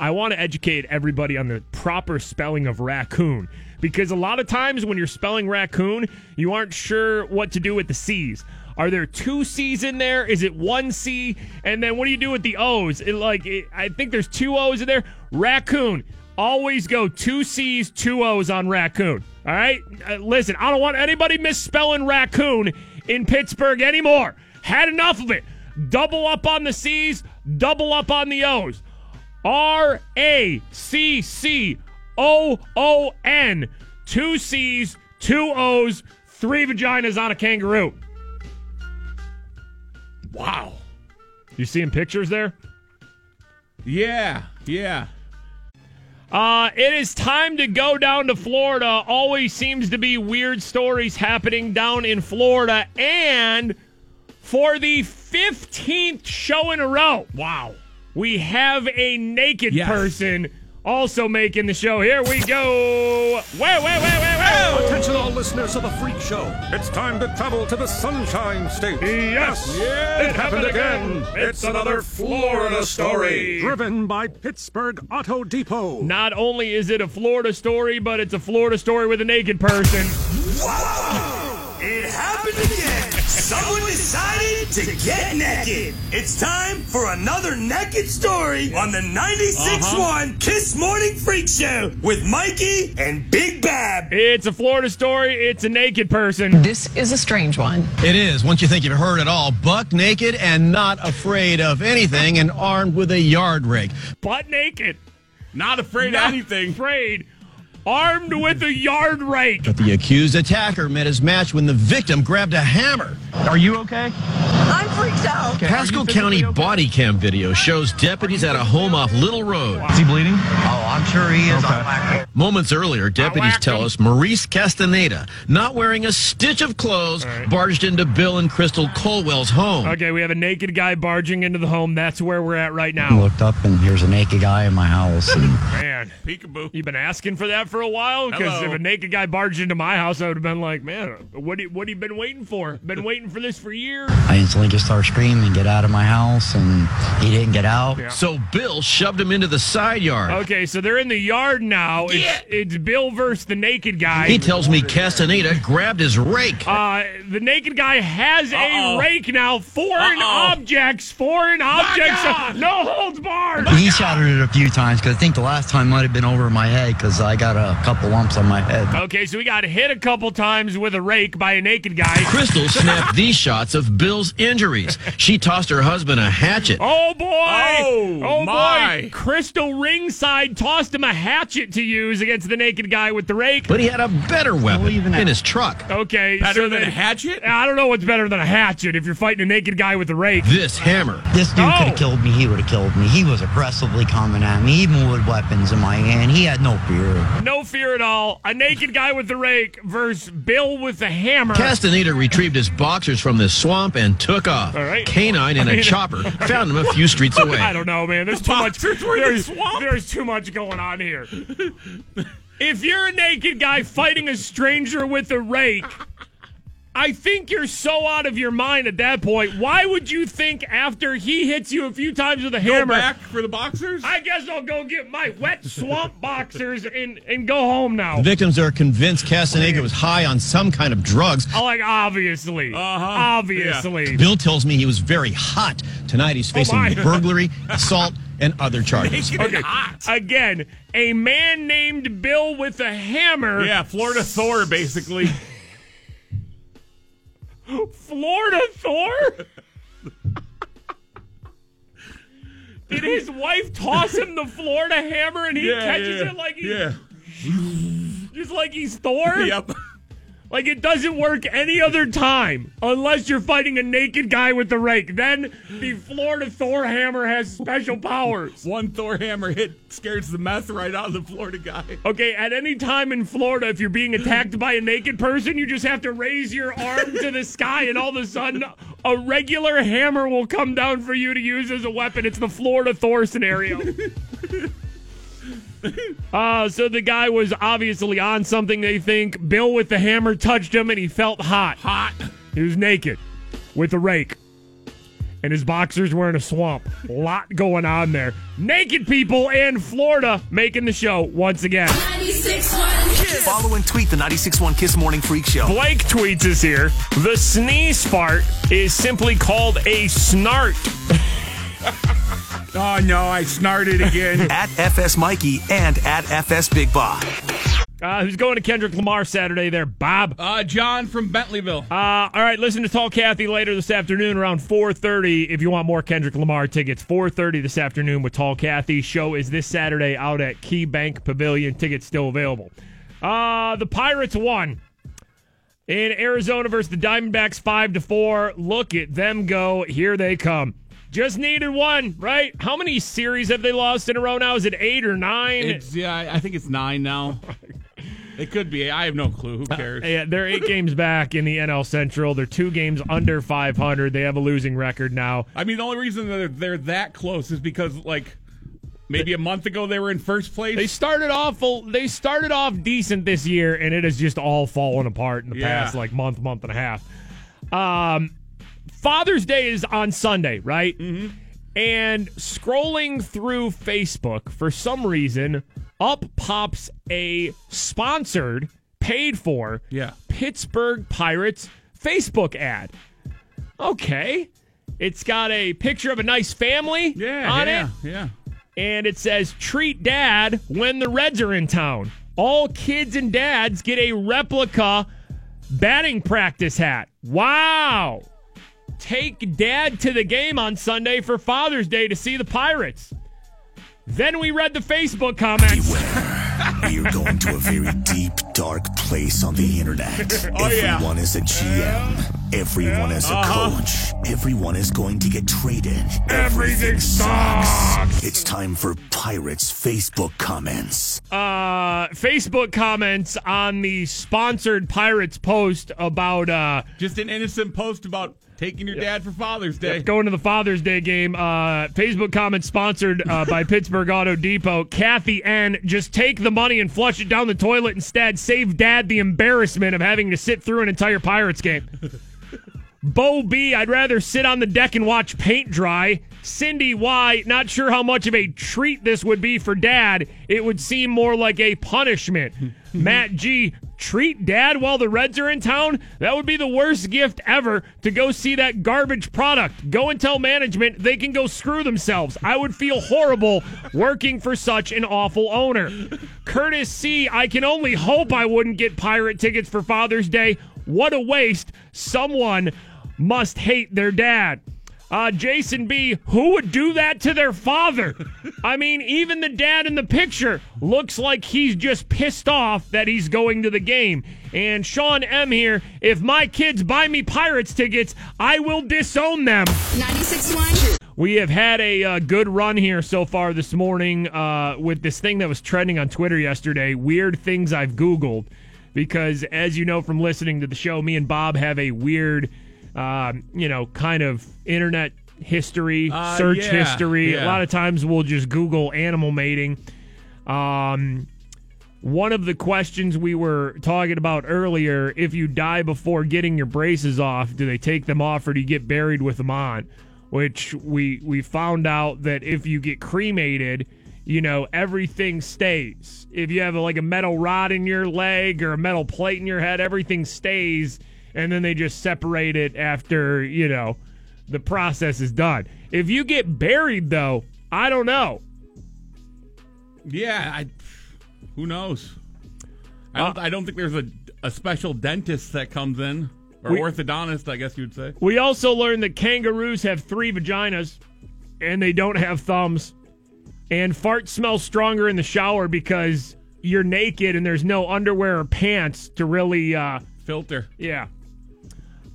I want to educate everybody on the proper spelling of raccoon. Because a lot of times when you're spelling raccoon, you aren't sure what to do with the C's. Are there two C's in there? Is it one C? And then what do you do with the O's? It, like it, I think there's two O's in there. Raccoon. Always go two C's, two O's on raccoon. All right? Uh, listen, I don't want anybody misspelling raccoon in Pittsburgh anymore. Had enough of it. Double up on the C's, double up on the O's. R A C C O O N. Two C's, two O's, three vaginas on a kangaroo. Wow. You seeing pictures there? Yeah, yeah. Uh, it is time to go down to Florida. Always seems to be weird stories happening down in Florida. And for the fifteenth show in a row, wow, we have a naked yes. person also making the show. Here we go. Wait, wait, wait, wait, wait. Attention all listeners of The Freak Show. It's time to travel to the Sunshine State. Yes, yeah, it, it happened, happened again. again. It's another Florida story. Driven by Pittsburgh Auto Depot. Not only is it a Florida story, but it's a Florida story with a naked person. Wow, it happened again. Someone decided to get naked. It's time for another naked story on the ninety-six point one uh-huh. Kiss Morning Freak Show with Mikey and Big Bab. It's a Florida story. It's a naked person. This is a strange one. It is. Once you think you've heard it all, buck naked and not afraid of anything and armed with a yard rake. Butt naked. Not afraid not of anything. Afraid. Armed with a yard rake. But the accused attacker met his match when the victim grabbed a hammer. Are you okay? I'm freaked out. Okay. Pasco County okay? body cam video shows deputies at a home off Little Road. Wow. Is he bleeding? Oh, I'm sure he is. Okay. Moments earlier, deputies tell us Maurice Castaneda, not wearing a stitch of clothes, right. barged into Bill and Crystal Colwell's home. Okay, we have a naked guy barging into the home. That's where we're at right now. I looked up and here's a naked guy in my house. And... Man, peekaboo. You've been asking for that for a while, because if a naked guy barged into my house, I would have been like, man, what you, what have you been waiting for? Been waiting for this for years. I instantly just started screaming and get out of my house, and he didn't get out. Yeah. So Bill shoved him into the side yard. Okay, so they're in the yard now. It's, yeah. it's Bill versus the naked guy. He tells me Castaneda grabbed his rake. Uh, the naked guy has Uh-oh. a rake now. Foreign Uh-oh. objects. Foreign objects. Are, no holds barred. He shouted it a few times, because I think the last time might have been over my head, because I got a A couple lumps on my head. Okay, so we got hit a couple times with a rake by a naked guy. Crystal snapped these shots of Bill's injuries. She tossed her husband a hatchet. Oh, boy! Oh, oh my! Boy. Crystal ringside tossed him a hatchet to use against the naked guy with the rake. But he had a better weapon in his truck. Okay, better so than a hatchet? I don't know what's better than a hatchet if you're fighting a naked guy with a rake. This hammer. This dude oh. could have killed me. He would have killed me. He was aggressively coming at me, even with weapons in my hand. He had no fear. No fear at all. A naked guy with the rake versus Bill with the hammer. Castaneda retrieved his boxers from the swamp and took off. All right. Canine and I mean, a chopper found him a few streets away. I don't know, man. There's too much. There's, there's too much going on here. If you're a naked guy fighting a stranger with a rake, I think you're so out of your mind at that point. Why would you think after he hits you a few times with a hammer? Go back for the boxers? I guess I'll go get my wet swamp boxers and, and go home now. The victims are convinced Castaneda was high on some kind of drugs. Oh, like, obviously. Uh-huh. Obviously. Yeah. Bill tells me he was very hot. Tonight he's facing oh burglary, assault, and other charges. Okay. Again, a man named Bill with a hammer. Yeah, Florida Thor, basically. Florida Thor? Did his wife toss him the Florida hammer and he yeah, catches yeah, it like he's, yeah. just like he's Thor? Yep. Like it doesn't work any other time unless you're fighting a naked guy with the rake. Then the Florida Thor hammer has special powers. One Thor hammer hit scares the meth right out of the Florida guy. Okay, at any time in Florida, if you're being attacked by a naked person, you just have to raise your arm to the sky and all of a sudden a regular hammer will come down for you to use as a weapon. It's the Florida Thor scenario. Uh, so the guy was obviously on something, they think. Bill with the hammer touched him, and he felt hot. Hot. He was naked with a rake, and his boxers were in a swamp. A lot going on there. Naked people in Florida making the show once again. ninety-six point one Kiss. Follow and tweet the ninety-six point one Kiss Morning Freak Show. Blake tweets us here. The sneeze fart is simply called a snart. Oh, no, I snarted again. At FSMikey and at FSBigBob. Uh, who's going to Kendrick Lamar Saturday there, Bob? Uh, John from Bentleyville. Uh, all right, listen to Tall Kathy later this afternoon around four thirty if you want more Kendrick Lamar tickets. four thirty this afternoon with Tall Kathy. Show is this Saturday out at Key Bank Pavilion. Tickets still available. Uh, the Pirates won in Arizona versus the Diamondbacks five to four. Look at them go. Here they come. Just needed one, right? How many series have they lost in a row now? Is it eight or nine? It's, yeah, I think it's nine now. It could be. I have no clue. Who cares? Uh, yeah, they're eight games back in the N L Central. They're two games under five hundred. They have a losing record now. I mean, the only reason they're, they're that close is because, like, maybe a month ago they were in first place. They started awful. They started off decent this year, and it has just all fallen apart in the yeah. past, like, month, month and a half. Um... Father's Day is on Sunday, right? Mm-hmm. And scrolling through Facebook, for some reason, up pops a sponsored, paid for, yeah. Pittsburgh Pirates Facebook ad. Okay. It's got a picture of a nice family yeah, on yeah, it. Yeah. And it says, treat dad when the Reds are in town. All kids and dads get a replica batting practice hat. Wow. Take dad to the game on Sunday for Father's Day to see the Pirates. Then we read the Facebook comments. Beware. You're going to a very deep, dark place on the internet. Oh, everyone yeah. is a G M. Everyone yeah. is a uh-huh. coach. Everyone is going to get traded. Everything sucks. sucks. It's time for Pirates Facebook comments. Uh, Facebook comments on the sponsored Pirates post about... Uh, Just an innocent post about... Taking your yep. dad for Father's Day. Yep. Going to the Father's Day game. Uh, Facebook comments sponsored uh, by Pittsburgh Auto Depot. Kathy N. Just take the money and flush it down the toilet instead. Save dad the embarrassment of having to sit through an entire Pirates game. Bo B. I'd rather sit on the deck and watch paint dry. Cindy Y. Not sure how much of a treat this would be for dad. It would seem more like a punishment. Matt G. Treat dad while the Reds are in town? That would be the worst gift ever to go see that garbage product. Go and tell management they can go screw themselves. I would feel horrible working for such an awful owner. Curtis C. I can only hope I wouldn't get Pirate tickets for Father's Day. What a waste. Someone must hate their dad. Uh, Jason B., who would do that to their father? I mean, even the dad in the picture looks like he's just pissed off that he's going to the game. And Sean M. here, if my kids buy me Pirates tickets, I will disown them. ninety-six point one We have had a uh, good run here so far this morning uh, with this thing that was trending on Twitter yesterday, weird things I've Googled. Because, as you know from listening to the show, me and Bob have a weird... Um, you know, kind of internet history, uh, search yeah, history. Yeah. A lot of times we'll just Google animal mating. Um, one of the questions we were talking about earlier, if you die before getting your braces off, do they take them off or do you get buried with them on? Which we, we found out that if you get cremated, you know, everything stays. If you have a, like a metal rod in your leg or a metal plate in your head, everything stays. And then they just separate it after, you know, the process is done. If you get buried, though, I don't know. Yeah, I, who knows? I don't, uh, I don't think there's a, a special dentist that comes in, or we, orthodontist, I guess you'd say. We also learned that kangaroos have three vaginas, and they don't have thumbs. And farts smell stronger in the shower because you're naked and there's no underwear or pants to really uh, filter. Yeah.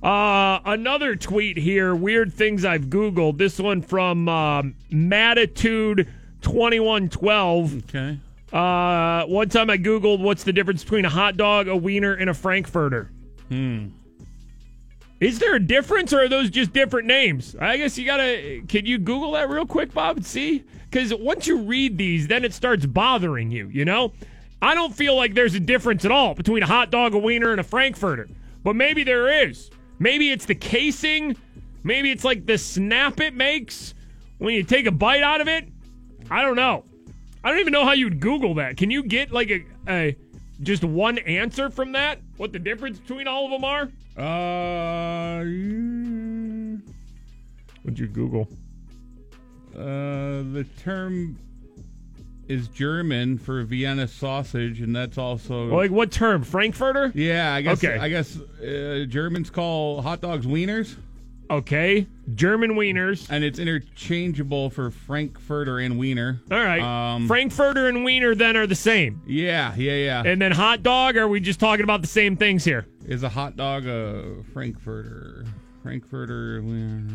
Uh, another tweet here, weird things I've Googled. This one from um, Matitude twenty-one twelve. Okay. Uh, one time I Googled what's the difference between a hot dog, a wiener, and a frankfurter. Hmm. Is there a difference, or are those just different names? I guess you gotta... Can you Google that real quick, Bob, and see? Because once you read these, then it starts bothering you, you know? I don't feel like there's a difference at all between a hot dog, a wiener, and a frankfurter. But maybe there is. Maybe it's the casing. Maybe it's like the snap it makes when you take a bite out of it. I don't know. I don't even know how you'd Google that. Can you get like a, a just one answer from that? What the difference between all of them are? Uh, what'd you Google? Uh, the term is German for Vienna sausage, and that's also... Like what term? Frankfurter? Yeah, I guess okay. I guess uh, Germans call hot dogs wieners. Okay, German wieners. And it's interchangeable for Frankfurter and wiener. All right. Um, Frankfurter and wiener then are the same. Yeah, yeah, yeah. And then hot dog, are we just talking about the same things here? Is a hot dog a Frankfurter? Frankfurter, wiener.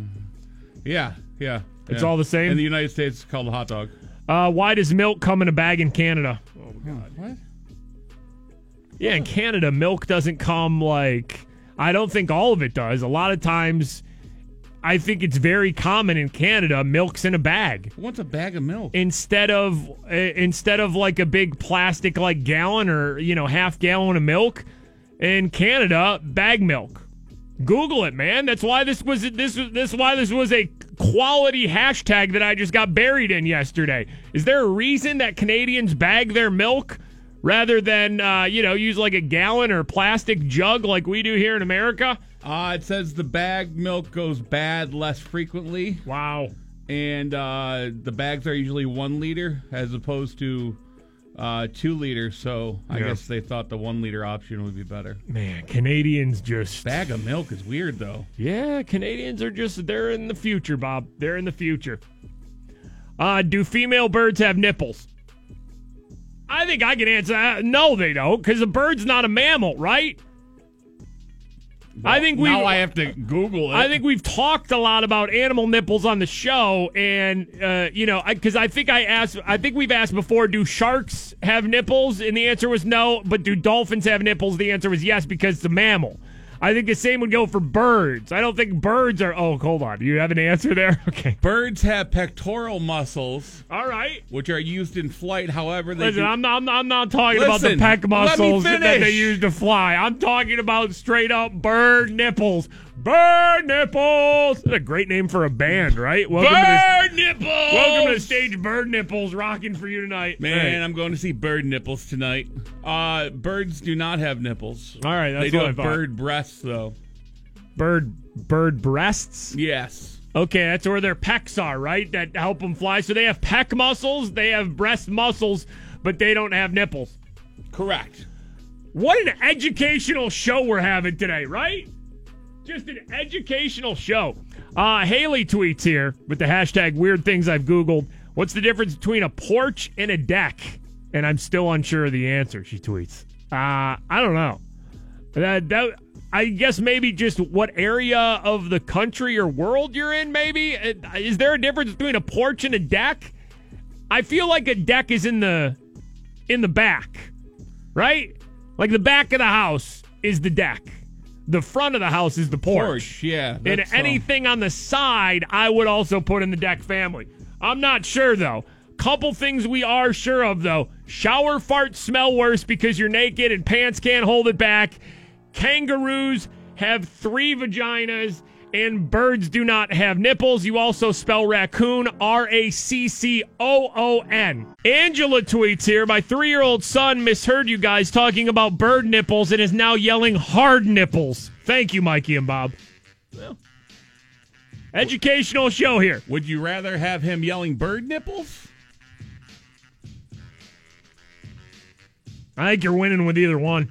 Yeah, yeah. It's yeah. all the same? In the United States, it's called a hot dog. Uh, why does milk come in a bag in Canada? Oh, God. What? Yeah, in Canada, milk doesn't come like... I don't think all of it does. A lot of times, I think it's very common in Canada, milk's in a bag. What's a bag of milk? Instead of uh, instead of like a big plastic like gallon or, you know, half gallon of milk, in Canada, bag milk. Google it, man. That's why this was this this why this was a quality hashtag that I just got buried in yesterday. Is there a reason that Canadians bag their milk rather than, uh, you know, use like a gallon or plastic jug like we do here in America? Uh, it says the bag milk goes bad less frequently. Wow. And uh, the bags are usually one liter as opposed to uh, two liters. So I yeah. guess they thought the one liter option would be better. Man, Canadians just... Bag of milk is weird, though. Yeah, Canadians are just... They're in the future, Bob. They're in the future. Uh, do female birds have nipples? I think I can answer that. No, they don't, because a bird's not a mammal, right? Well, I think we. Now I have to Google it. I think we've talked a lot about animal nipples on the show, and uh, you know, because I, I think I asked. I think we've asked before. Do sharks have nipples? And the answer was no. But do dolphins have nipples? The answer was yes, because it's a mammal. I think the same would go for birds. I don't think birds are... Oh, hold on. Do you have an answer there? Okay. Birds have pectoral muscles. All right. Which are used in flight, however... They Listen, do... I'm, not, I'm, not, I'm not talking Listen, about the pec muscles that they use to fly. I'm talking about straight-up bird nipples. Bird nipples! That's a great name for a band, right? Welcome bird to the, nipples! Welcome to the stage, Bird Nipples, rocking for you tonight. Man, right. I'm going to see Bird Nipples tonight. Uh, birds do not have nipples. All right, that's They do what have bird breasts, though. Bird bird breasts? Yes. Okay, that's where their pecs are, right? That help them fly. So they have pec muscles, they have breast muscles, but they don't have nipples. Correct. What an educational show we're having today, right? Just an educational show. Uh, Haley tweets here with the hashtag weird things I've Googled. What's the difference between a porch and a deck? And I'm still unsure of the answer, she tweets. Uh, I don't know. That, that, I guess maybe just what area of the country or world you're in, maybe? Is there a difference between a porch and a deck? I feel like a deck is in the in the back, right? Like the back of the house is the deck. The front of the house is the porch. Porch, yeah. And anything um... on the side, I would also put in the deck family. I'm not sure, though. Couple things we are sure of, though. Shower farts smell worse because you're naked and pants can't hold it back. Kangaroos have three vaginas, and birds do not have nipples. You also spell raccoon, R A C C O O N. Angela tweets here, my three-year-old son misheard you guys talking about bird nipples and is now yelling hard nipples. Thank you, Mikey and Bob. Well, educational show here. Would you rather have him yelling bird nipples? I think you're winning with either one.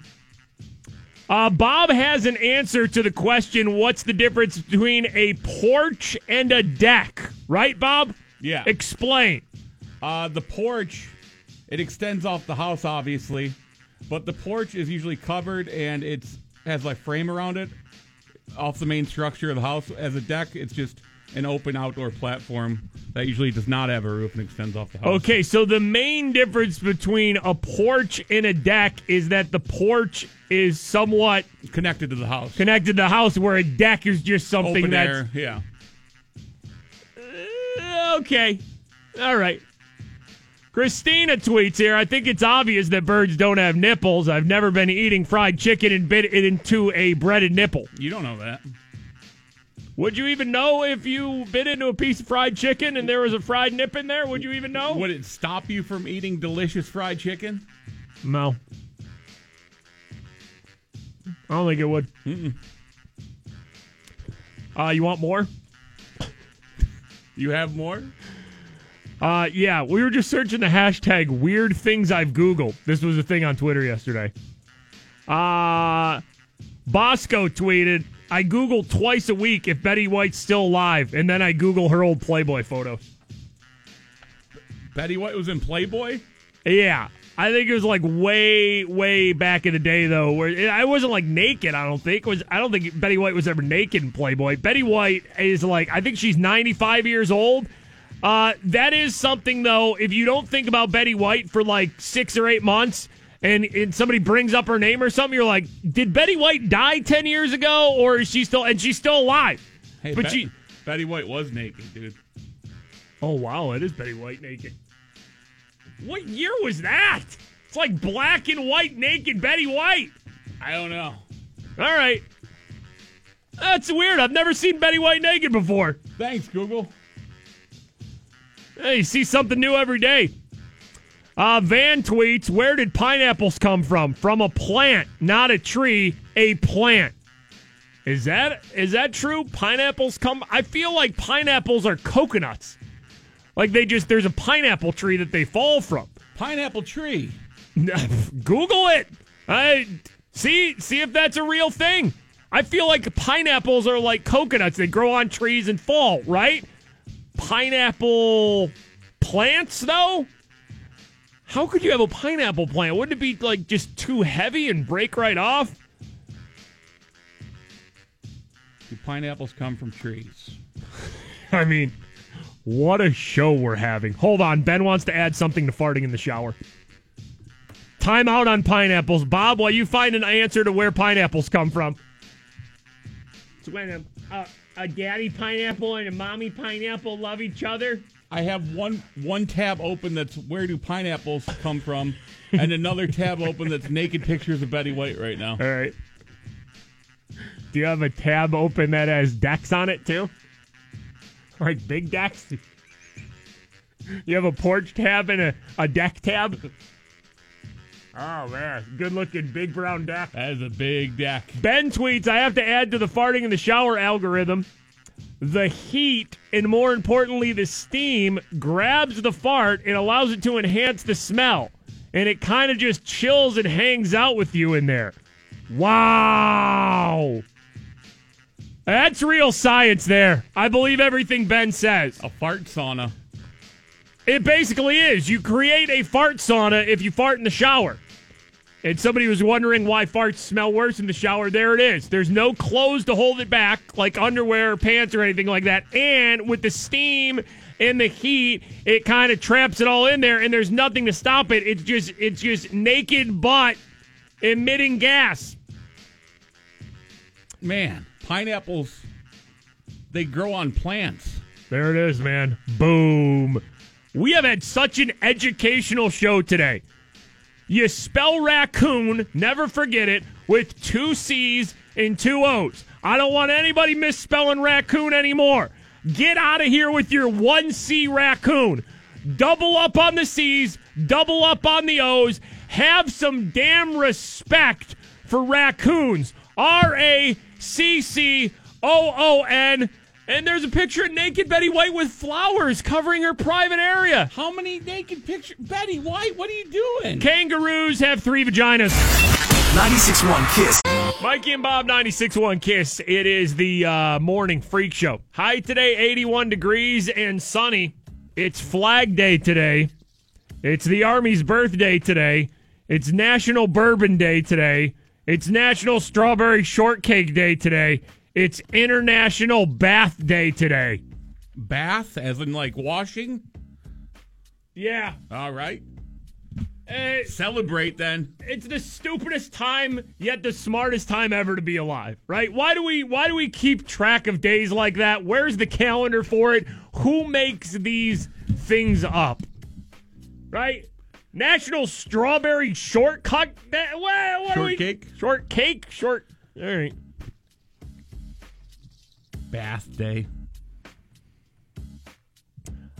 Uh, Bob has an answer to the question, what's the difference between a porch and a deck? Right, Bob? Yeah. Explain. Uh, the porch, it extends off the house, obviously. But the porch is usually covered, and it has, like, frame around it off the main structure of the house. As a deck, it's just an open outdoor platform that usually does not have a roof and extends off the house. Okay, so the main difference between a porch and a deck is that the porch is somewhat... Connected to the house. Connected to the house, where a deck is just something open that's... Open air, yeah. Uh, okay. All right. Christina tweets here, I think it's obvious that birds don't have nipples. I've never been eating fried chicken and bit it into a breaded nipple. You don't know that. Would you even know if you bit into a piece of fried chicken and there was a fried nip in there? Would you even know? Would it stop you from eating delicious fried chicken? No. I don't think it would. Mm-mm. Uh, you want more? You have more? Uh, yeah, we were just searching the hashtag weird things I've Googled. This was a thing on Twitter yesterday. Uh, Bosco tweeted... I Google twice a week if Betty White's still alive, and then I Google her old Playboy photos. Betty White was in Playboy? Yeah. I think it was like way, way back in the day, though, where it, I wasn't like naked, I don't think. It was I don't think Betty White was ever naked in Playboy. Betty White is like, I think she's ninety-five years old. Uh, that is something, though, if you don't think about Betty White for like six or eight months... And, and somebody brings up her name or something, you're like, did Betty White die ten years ago, or is she still? And she's still alive. Hey, but Bet- she, Betty White was naked, dude. Oh wow, it is Betty White naked. What year was that? It's like black and white naked Betty White. I don't know. All right, that's weird. I've never seen Betty White naked before. Thanks, Google. Hey, you see something new every day. Uh, Van tweets, where did pineapples come from? From a plant, not a tree, a plant. Is that is that true? Pineapples come... I feel like pineapples are coconuts. Like, they just... There's a pineapple tree that they fall from. Pineapple tree. Google it. I see see if that's a real thing. I feel like pineapples are like coconuts. They grow on trees and fall, right? Pineapple plants, though? How could you have a pineapple plant? Wouldn't it be, like, just too heavy and break right off? Do pineapples come from trees? I mean, what a show we're having. Hold on. Ben wants to add something to farting in the shower. Time out on pineapples. Bob, while you find an answer to where pineapples come from. It's when a, a, a daddy pineapple and a mommy pineapple love each other. I have one one tab open that's where do pineapples come from, and another tab open that's naked pictures of Betty White right now. All right. Do you have a tab open that has decks on it, too? Like big decks? You have a porch tab and a, a deck tab? Oh, man. Good-looking big brown deck. That is a big deck. Ben tweets, I have to add to the farting in the shower algorithm. The heat, and more importantly, the steam, grabs the fart and allows it to enhance the smell. And it kind of just chills and hangs out with you in there. Wow. That's real science there. I believe everything Ben says. A fart sauna. It basically is. You create a fart sauna if you fart in the shower. And somebody was wondering why farts smell worse in the shower. There it is. There's no clothes to hold it back, like underwear or pants or anything like that. And with the steam and the heat, it kind of traps it all in there, and there's nothing to stop it. It's just, it's just naked butt emitting gas. Man, pineapples, they grow on plants. There it is, man. Boom. We have had such an educational show today. You spell raccoon, never forget it, with two C's and two O's. I don't want anybody misspelling raccoon anymore. Get out of here with your one C raccoon. Double up on the C's, double up on the O's. Have some damn respect for raccoons. R A C C O O N. And there's a picture of naked Betty White with flowers covering her private area. How many naked pictures? Betty White, what are you doing? Kangaroos have three vaginas. ninety-six point one Kiss. Mikey and Bob, ninety-six point one Kiss. It is the uh, morning freak show. High today, eighty-one degrees and sunny. It's Flag Day today. It's the Army's birthday today. It's National Bourbon Day today. It's National Strawberry Shortcake Day today. It's International Bath Day today. Bath? As in, like, washing? Yeah. All right. Uh, Celebrate, then. It's the stupidest time, yet the smartest time ever to be alive, right? Why do we, why do we keep track of days like that? Where's the calendar for it? Who makes these things up? Right? National Strawberry Shortcut. What, what Shortcake? We, shortcake? Short. All right. Bath Day.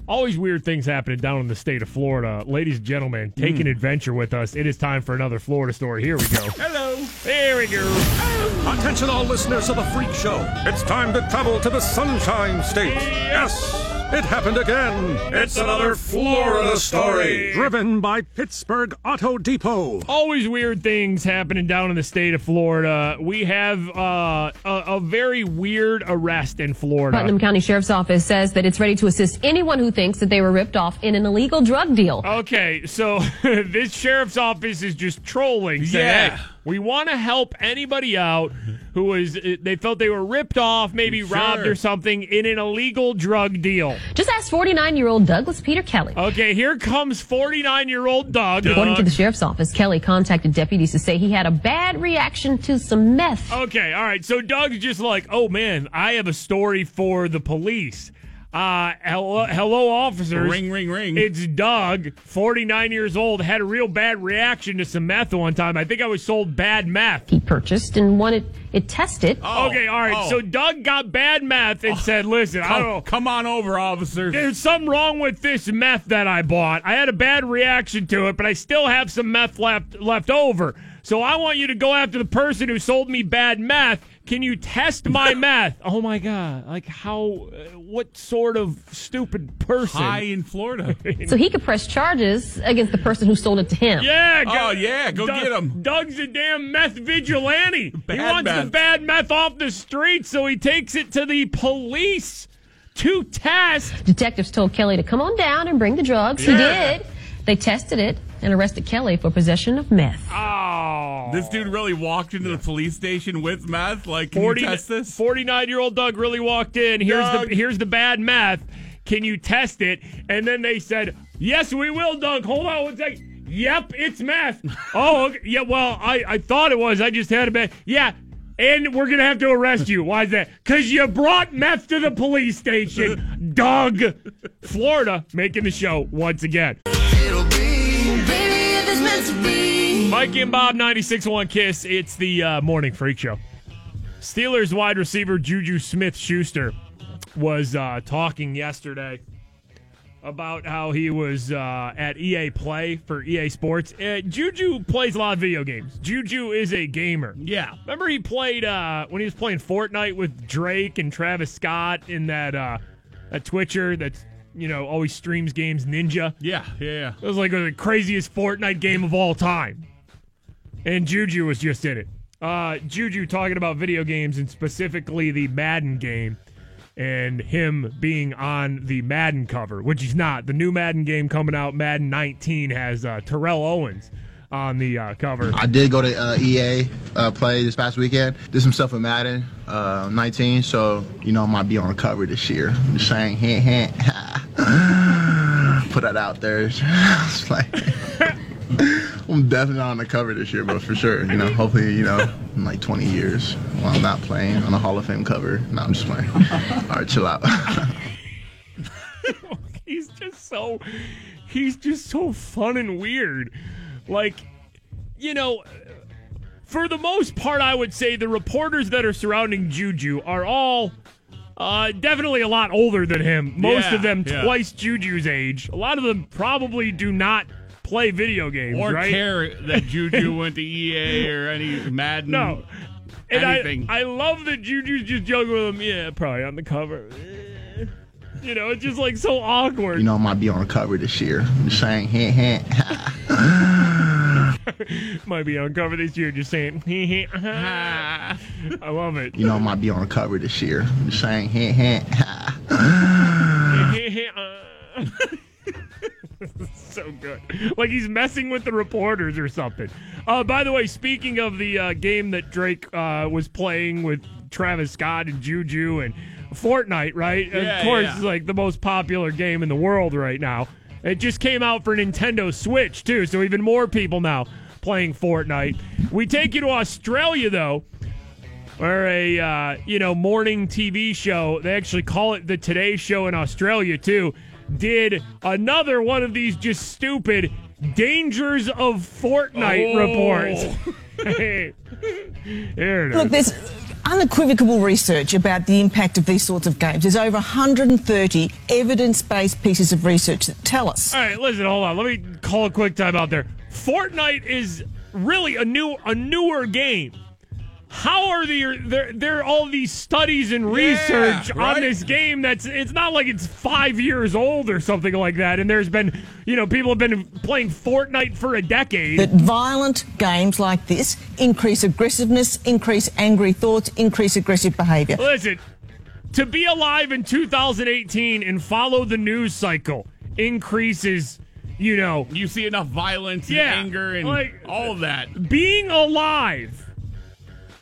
Always weird things happening down in the state of Florida. Ladies and gentlemen, take mm. an adventure with us. It is time for another Florida story. Here we go. Hello. Here we go. Oh. Attention all listeners of the Freak Show. It's time to travel to the Sunshine State. Yes. It happened again. It's another Florida story. Driven by Pittsburgh Auto Depot. Always weird things happening down in the state of Florida. We have uh, a, a very weird arrest in Florida. Putnam County Sheriff's Office says that it's ready to assist anyone who thinks that they were ripped off in an illegal drug deal. Okay, so this sheriff's office is just trolling. Saying, yeah. Hey, we want to help anybody out who was, they felt they were ripped off, maybe sure. robbed or something, in an illegal drug deal. Just ask forty-nine-year-old Douglas Peter Kelly. Okay, here comes forty-nine-year-old Doug. According to the sheriff's office, Kelly contacted deputies to say he had a bad reaction to some meth. Okay, all right, so Doug's just like, oh, man, I have a story for the police. Uh, hello, hello, officers. Ring, ring, ring. It's Doug, forty-nine years old, had a real bad reaction to some meth one time. I think I was sold bad meth. He purchased and wanted it tested. Oh, okay, all right. Oh. So Doug got bad meth and oh. said, listen, come, I don't know. Come on over, officer. There's something wrong with this meth that I bought. I had a bad reaction to it, but I still have some meth left left over. So I want you to go after the person who sold me bad meth. Can you test my meth? Oh, my God. Like, how, uh, what sort of stupid person? High in Florida. So he could press charges against the person who sold it to him. Yeah. Go, oh, yeah. Go Doug, get him. Doug's a damn meth vigilante. Bad he wants meth. the bad meth off the street, so he takes it to the police to test. Detectives told Kelly to come on down and bring the drugs. Yeah. He did. They tested it and arrested Kelly for possession of meth. Oh. This dude really walked into yeah. the police station with meth? Like, can forty, you test this? forty-nine-year-old Doug really walked in. Here's Doug. the here's the bad meth. Can you test it? And then they said, yes, we will, Doug. Hold on one second. Yep, it's meth. oh, okay. yeah, well, I, I thought it was. I just had a bad. Yeah, and we're going to have to arrest you. Why is that? Because you brought meth to the police station. Doug. Florida making the show once again. Mikey and Bob, ninety-six point one Kiss. It's the uh, morning freak show. Steelers wide receiver Juju Smith-Schuster was uh, talking yesterday about how he was uh, at E A Play for E A Sports. Uh, Juju plays a lot of video games. Juju is a gamer. Yeah. Remember he played uh, when he was playing Fortnite with Drake and Travis Scott in that uh, a Twitcher that's, you know, always streams games, Ninja. Yeah, yeah, yeah. It was like the craziest Fortnite game of all time. And Juju was just in it. Uh, Juju talking about video games and specifically the Madden game and him being on the Madden cover, which he's not. The new Madden game coming out, Madden nineteen, has uh, Terrell Owens on the uh, cover. I did go to uh, E A uh, Play this past weekend. Did some stuff with Madden uh, nineteen, so, you know, I might be on the cover this year. I'm just saying, heh, heh. Put that out there. It's like, I'm definitely on the cover this year, but for sure, you know, hopefully, you know, in like twenty years while I'm not playing on a Hall of Fame cover. No, I'm just playing. All right, chill out. He's just so, he's just so fun and weird. Like, you know, for the most part, I would say the reporters that are surrounding Juju are all Uh, definitely a lot older than him. Most yeah, of them yeah. twice Juju's age. A lot of them probably do not play video games, or right? care that Juju went to E A or any Madden. No. And anything. I, I love that Juju's just joking with him. Yeah, probably on the cover. You know, it's just like so awkward. You know, I might be on the cover this year. I'm just saying, heh, heh. Might be on cover this year, just saying, heh, heh, ha. I love it. You know, I might be on cover this year, just saying, heh, heh, ha. Heh, heh, uh. So good. Like he's messing with the reporters or something. Uh, by the way, speaking of the uh, game that Drake uh, was playing with Travis Scott and Juju and Fortnite, right? Yeah, of course, yeah. It's like the most popular game in the world right now. It just came out for Nintendo Switch, too, so even more people now playing Fortnite. We take you to Australia, though, where a, uh, you know, morning T V show, they actually call it the Today Show in Australia, too, did another one of these just stupid Dangers of Fortnite oh. reports. Hey, here it is. Look, there's unequivocal research about the impact of these sorts of games. There's over one hundred thirty evidence-based pieces of research that tell us. All right, listen, hold on. Let me call a quick time out there. Fortnite is really a new, a newer game. How are there, there, there are all these studies and research yeah, right? on this game that's, it's not like it's five years old or something like that, and there's been, you know, people have been playing Fortnite for a decade. That violent games like this increase aggressiveness, increase angry thoughts, increase aggressive behavior. Listen, to be alive in two thousand eighteen and follow the news cycle increases, you know. You see enough violence yeah, and anger and like, all of that. Being alive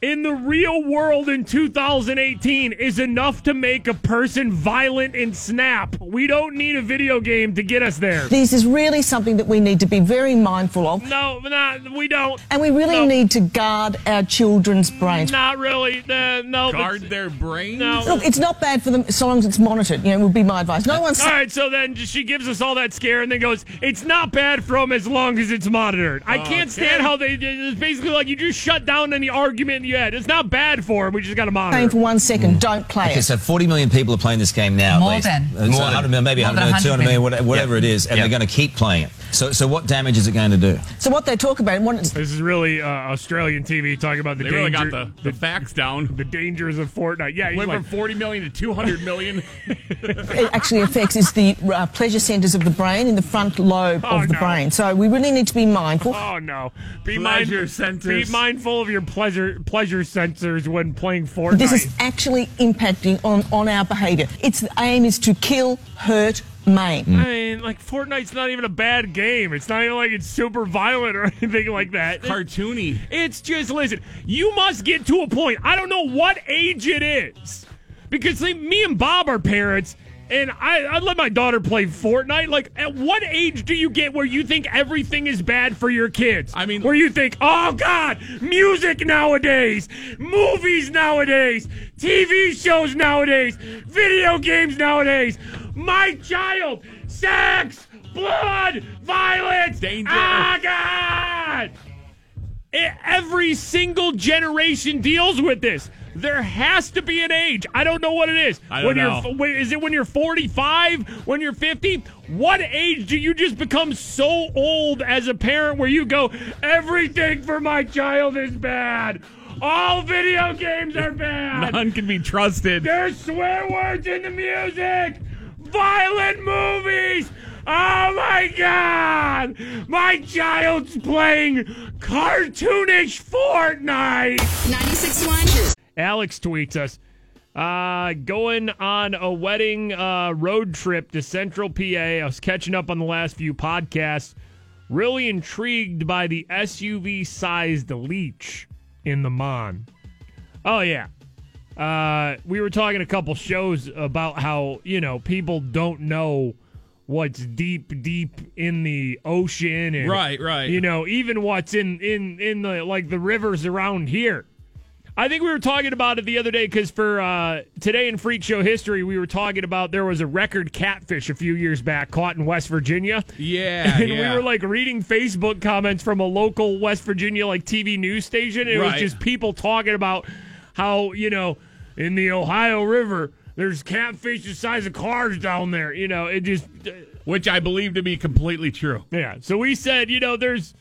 in the real world in two thousand eighteen is enough to make a person violent and snap. We don't need a video game to get us there. This is really something that we need to be very mindful of. No, no, we don't. And we really no. need to guard our children's brains. Not really. Uh, no. Guard their brains? No. Look, it's not bad for them so long as it's monitored, you know, would be my advice. No one's... All right, so then she gives us all that scare and then goes, it's not bad for them as long as it's monitored. I can't okay. stand how they... It's basically like you just shut down any argument you had. It's not bad for them. We just got to monitor. Playing for one second. Mm. Don't play okay, it. Okay, so forty million people are playing this game now. More at least. than. More one hundred, than. Maybe one hundred, one hundred, two hundred million, million whatever yep. it is, and yep. they're going to keep playing it. So so what damage is it going to do? So what they talk about... What this is really uh, Australian T V talking about the they danger... They really got the, the, the facts down. The dangers of Fortnite. Yeah, went like, from forty million to two hundred million. It actually affects is the uh, pleasure centres of the brain in the front lobe oh, of the no. brain. So we really need to be mindful. Oh, no. Be, mind- be mindful of your pleasure pleasure sensors when playing Fortnite. This is actually impacting on, on our behaviour. Its the aim is to kill, hurt, Mate. Mm. I mean, like, Fortnite's not even a bad game. It's not even like it's super violent or anything like that. It's cartoony. It's just, listen, you must get to a point. I don't know what age it is. Because like, me and Bob are parents, and I, I let my daughter play Fortnite. Like, at what age do you get where you think everything is bad for your kids? I mean... Where you think, oh, God, music nowadays, movies nowadays, T V shows nowadays, video games nowadays... My child, sex, blood, violence, danger. Ah, God! It, every single generation deals with this. There has to be an age. I don't know what it is. I don't when know. You're, when, is it when you're forty-five? When you're fifty? What age do you just become so old as a parent where you go, everything for my child is bad? All video games are bad. None can be trusted. There's swear words in the music. Violent movies! Oh my God! My child's playing cartoonish Fortnite! ninety-six point one Alex tweets us, uh, going on a wedding uh, road trip to Central P A. I was catching up on the last few podcasts. Really intrigued by the S U V-sized leech in the Mon. Oh yeah. Uh, we were talking a couple shows about how, you know, people don't know what's deep, deep in the ocean. And, right, right. You know, even what's in, in, in the, like, the rivers around here. I think we were talking about it the other day because for uh, Today in Freak Show History, we were talking about there was a record catfish a few years back caught in West Virginia. Yeah, And yeah. we were, like, reading Facebook comments from a local West Virginia, like, T V news station. It right. was just people talking about... How, you know, in the Ohio River, there's catfish the size of cars down there. You know, it just... Uh, Which I believe to be completely true. Yeah. So we said, you know, there's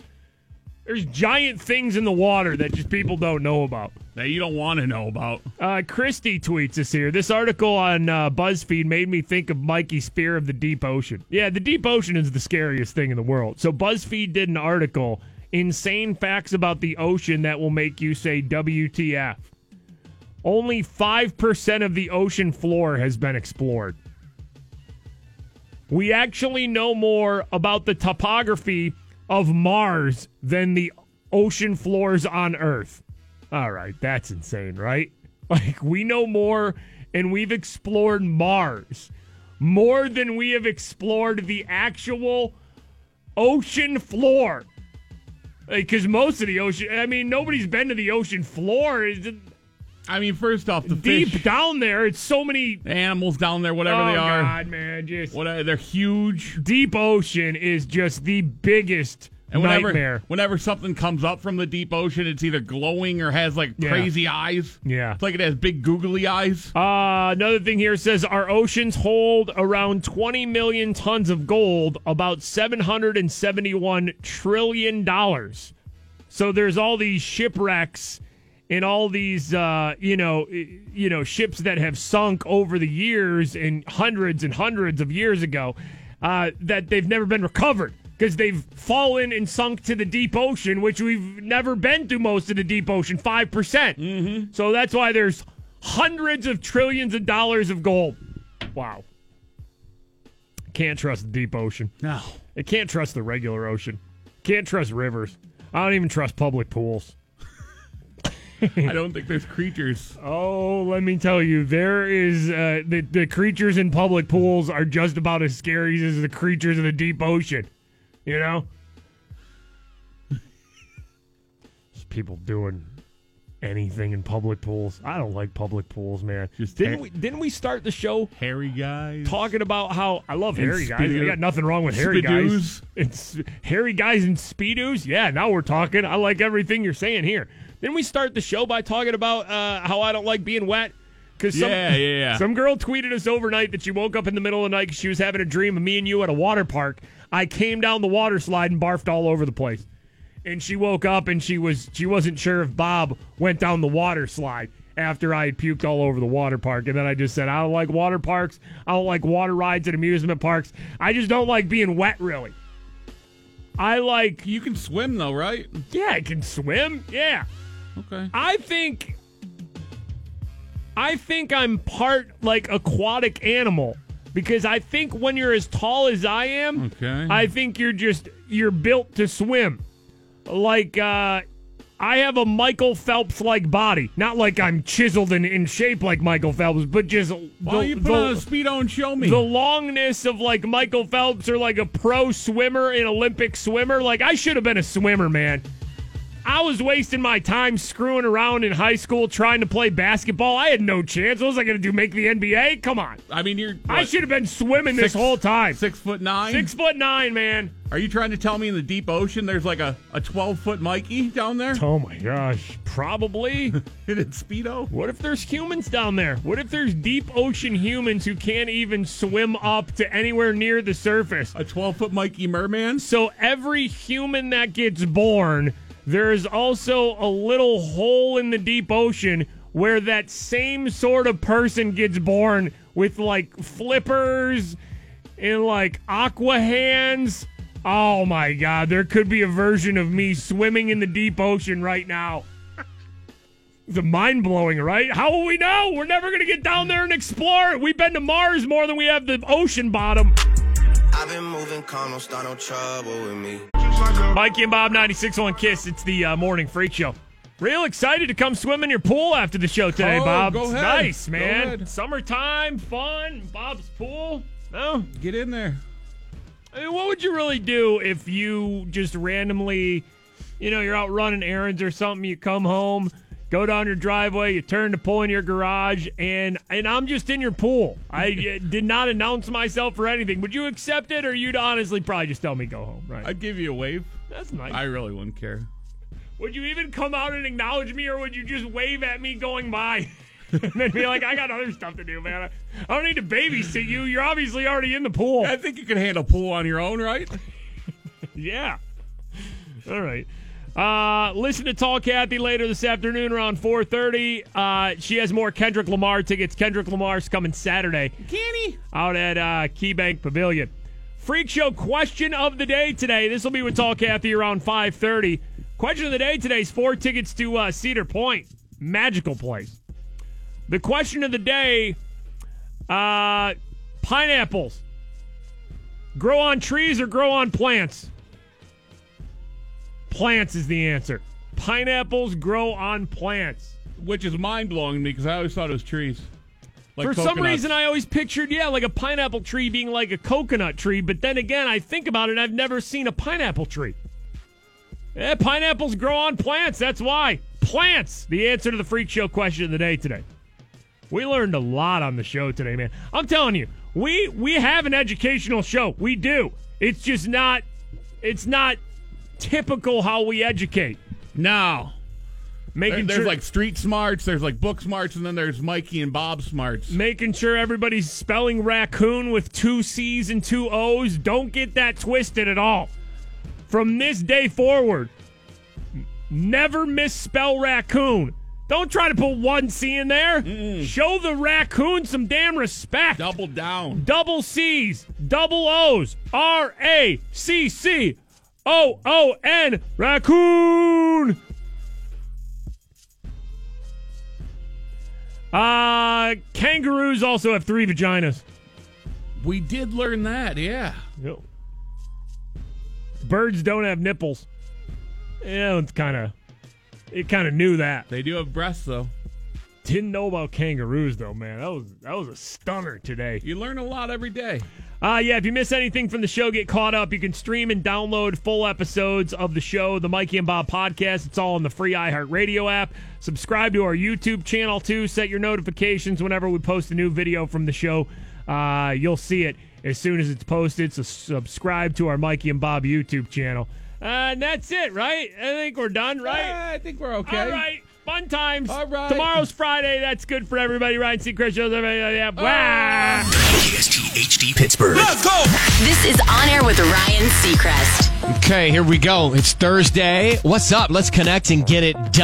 there's giant things in the water that just people don't know about. That you don't want to know about. Uh, Christy tweets us here. This article on uh, BuzzFeed made me think of Mikey's fear of the deep ocean. Yeah, the deep ocean is the scariest thing in the world. So BuzzFeed did an article, Insane Facts About the Ocean That Will Make You Say W T F. Only five percent of the ocean floor has been explored. We actually know more about the topography of Mars than the ocean floors on Earth. All right, that's insane, right? Like, we know more, and we've explored Mars more than we have explored the actual ocean floor. Because like, most of the ocean, I mean, nobody's been to the ocean floor. Is it? I mean, first off, the deep fish, down there, it's so many animals down there, whatever oh they are. Oh, God, man. Just, what, they're huge. Deep ocean is just the biggest and whenever, nightmare. Whenever something comes up from the deep ocean, it's either glowing or has, like, yeah. crazy eyes. Yeah. It's like it has big googly eyes. Uh, another thing here says, our oceans hold around twenty million tons of gold, about seven hundred seventy-one trillion dollars. So there's all these shipwrecks and all these, uh, you know, you know, ships that have sunk over the years and hundreds and hundreds of years ago uh, that they've never been recovered because they've fallen and sunk to the deep ocean, which we've never been to most of the deep ocean, five percent. Mm-hmm. So that's why there's hundreds of trillions of dollars of gold. Wow. Can't trust the deep ocean. No. I can't trust the regular ocean. Can't trust rivers. I don't even trust public pools. I don't think there's creatures. Oh, let me tell you, there is uh, the the creatures in public pools are just about as scary as the creatures in the deep ocean. You know, just people doing anything in public pools. I don't like public pools, man. Just didn't we didn't we start the show hairy guys talking about how I love hairy guys? I got nothing wrong with hairy guys. It's hairy guys and speedos. Yeah, now we're talking. I like everything you're saying here. Didn't we start the show by talking about uh, how I don't like being wet? Because some, yeah, yeah, yeah. some girl tweeted us overnight that she woke up in the middle of the night because she was having a dream of me and you at a water park. I came down the water slide and barfed all over the place. And she woke up and she was she wasn't sure if Bob went down the water slide after I had puked all over the water park. And then I just said, I don't like water parks. I don't like water rides at amusement parks. I just don't like being wet, really. I like... You can swim, though, right? Yeah, I can swim. Yeah. Okay. I think... I think I'm part, like, aquatic animal. Because I think when you're as tall as I am, okay. I think you're just... You're built to swim. Like, uh, I have a Michael Phelps-like body. Not like I'm chiseled and in shape like Michael Phelps, but just... Why the, you put the, on a speedo and show me? The longness of, like, Michael Phelps or, like, a pro swimmer, an Olympic swimmer. Like, I should have been a swimmer, man. I was wasting my time screwing around in high school trying to play basketball. I had no chance. What was I going to do, make the N B A? Come on. I mean, you're... What, I should have been swimming six, this whole time. Six foot nine? Six foot nine, man. Are you trying to tell me in the deep ocean there's like a twelve-foot Mikey down there? Oh, my gosh. Probably. Is it speedo? What if there's humans down there? What if there's deep ocean humans who can't even swim up to anywhere near the surface? A twelve-foot Mikey merman? So every human that gets born, there is also a little hole in the deep ocean where that same sort of person gets born with, like, flippers and, like, aqua hands. Oh, my God. There could be a version of me swimming in the deep ocean right now. It's mind-blowing, right? How will we know? We're never going to get down there and explore it. We've been to Mars more than we have the ocean bottom. I've been moving calm, don't start no trouble with me. Mikey and Bob, ninety-six point one Kiss. It's the uh, Morning Freak Show. Real excited to come swim in your pool after the show today, oh, Bob. Go it's ahead. Nice, man. Summertime, fun, Bob's pool. No? Get in there. I mean, what would you really do if you just randomly, you know, you're out running errands or something, you come home, go down your driveway, you turn to pull in your garage, and and I'm just in your pool. I did not announce myself or anything. Would you accept it, or you'd honestly probably just tell me go home, right? I'd give you a wave. That's nice. I really wouldn't care. Would you even come out and acknowledge me, or would you just wave at me going by? And then be like, I got other stuff to do, man. I don't need to babysit you. You're obviously already in the pool. I think you can handle pool on your own, right? Yeah. All right. Uh, listen to Tall Kathy later this afternoon around four thirty. Uh, she has more Kendrick Lamar tickets. Kendrick Lamar's coming Saturday. Can he? Out at uh, KeyBank Pavilion. Freak Show question of the day today. This will be with Tall Kathy around five thirty. Question of the day today is four tickets to uh, Cedar Point. Magical place. The question of the day, uh, pineapples. Grow on trees or grow on plants? Plants is the answer. Pineapples grow on plants. Which is mind-blowing to me because I always thought it was trees. Like for coconuts. Some reason, I always pictured, yeah, like a pineapple tree being like a coconut tree. But then again, I think about it, and I've never seen a pineapple tree. Eh, pineapples grow on plants. That's why. Plants, the answer to the Freak Show question of the day today. We learned a lot on the show today, man. I'm telling you, we we have an educational show. We do. It's just not, it's not typical how we educate. No. Making there, there's sure, like street smarts, there's like book smarts, and then there's Mikey and Bob smarts. Making sure everybody's spelling raccoon with two C's and two O's. Don't get that twisted at all. From this day forward, never misspell raccoon. Don't try to put one C in there. Mm-mm. Show the raccoon some damn respect. Double down. Double C's. Double O's. R A C C O O N. Raccoon. Uh, kangaroos also have three vaginas. We did learn that, yeah. Yep. Birds don't have nipples. Yeah, it's kind of... it kind of knew that. They do have breasts, though. Didn't know about kangaroos, though, man. That was that was a stunner today. You learn a lot every day. Uh, yeah, if you miss anything from the show, get caught up. You can stream and download full episodes of the show, the Mikey and Bob podcast. It's all on the free iHeartRadio app. Subscribe to our YouTube channel, too. Set your notifications whenever we post a new video from the show. Uh, you'll see it as soon as it's posted. So subscribe to our Mikey and Bob YouTube channel. Uh, and that's it, right? I think we're done, right? Uh, I think we're okay. All right. Fun times. All right. Tomorrow's Friday. That's good for everybody. Ryan Seacrest shows everybody. Yeah. Wow. K S T H D Pittsburgh. Let's go. This is On Air with Ryan Seacrest. Okay, here we go. It's Thursday. What's up? Let's connect and get it done.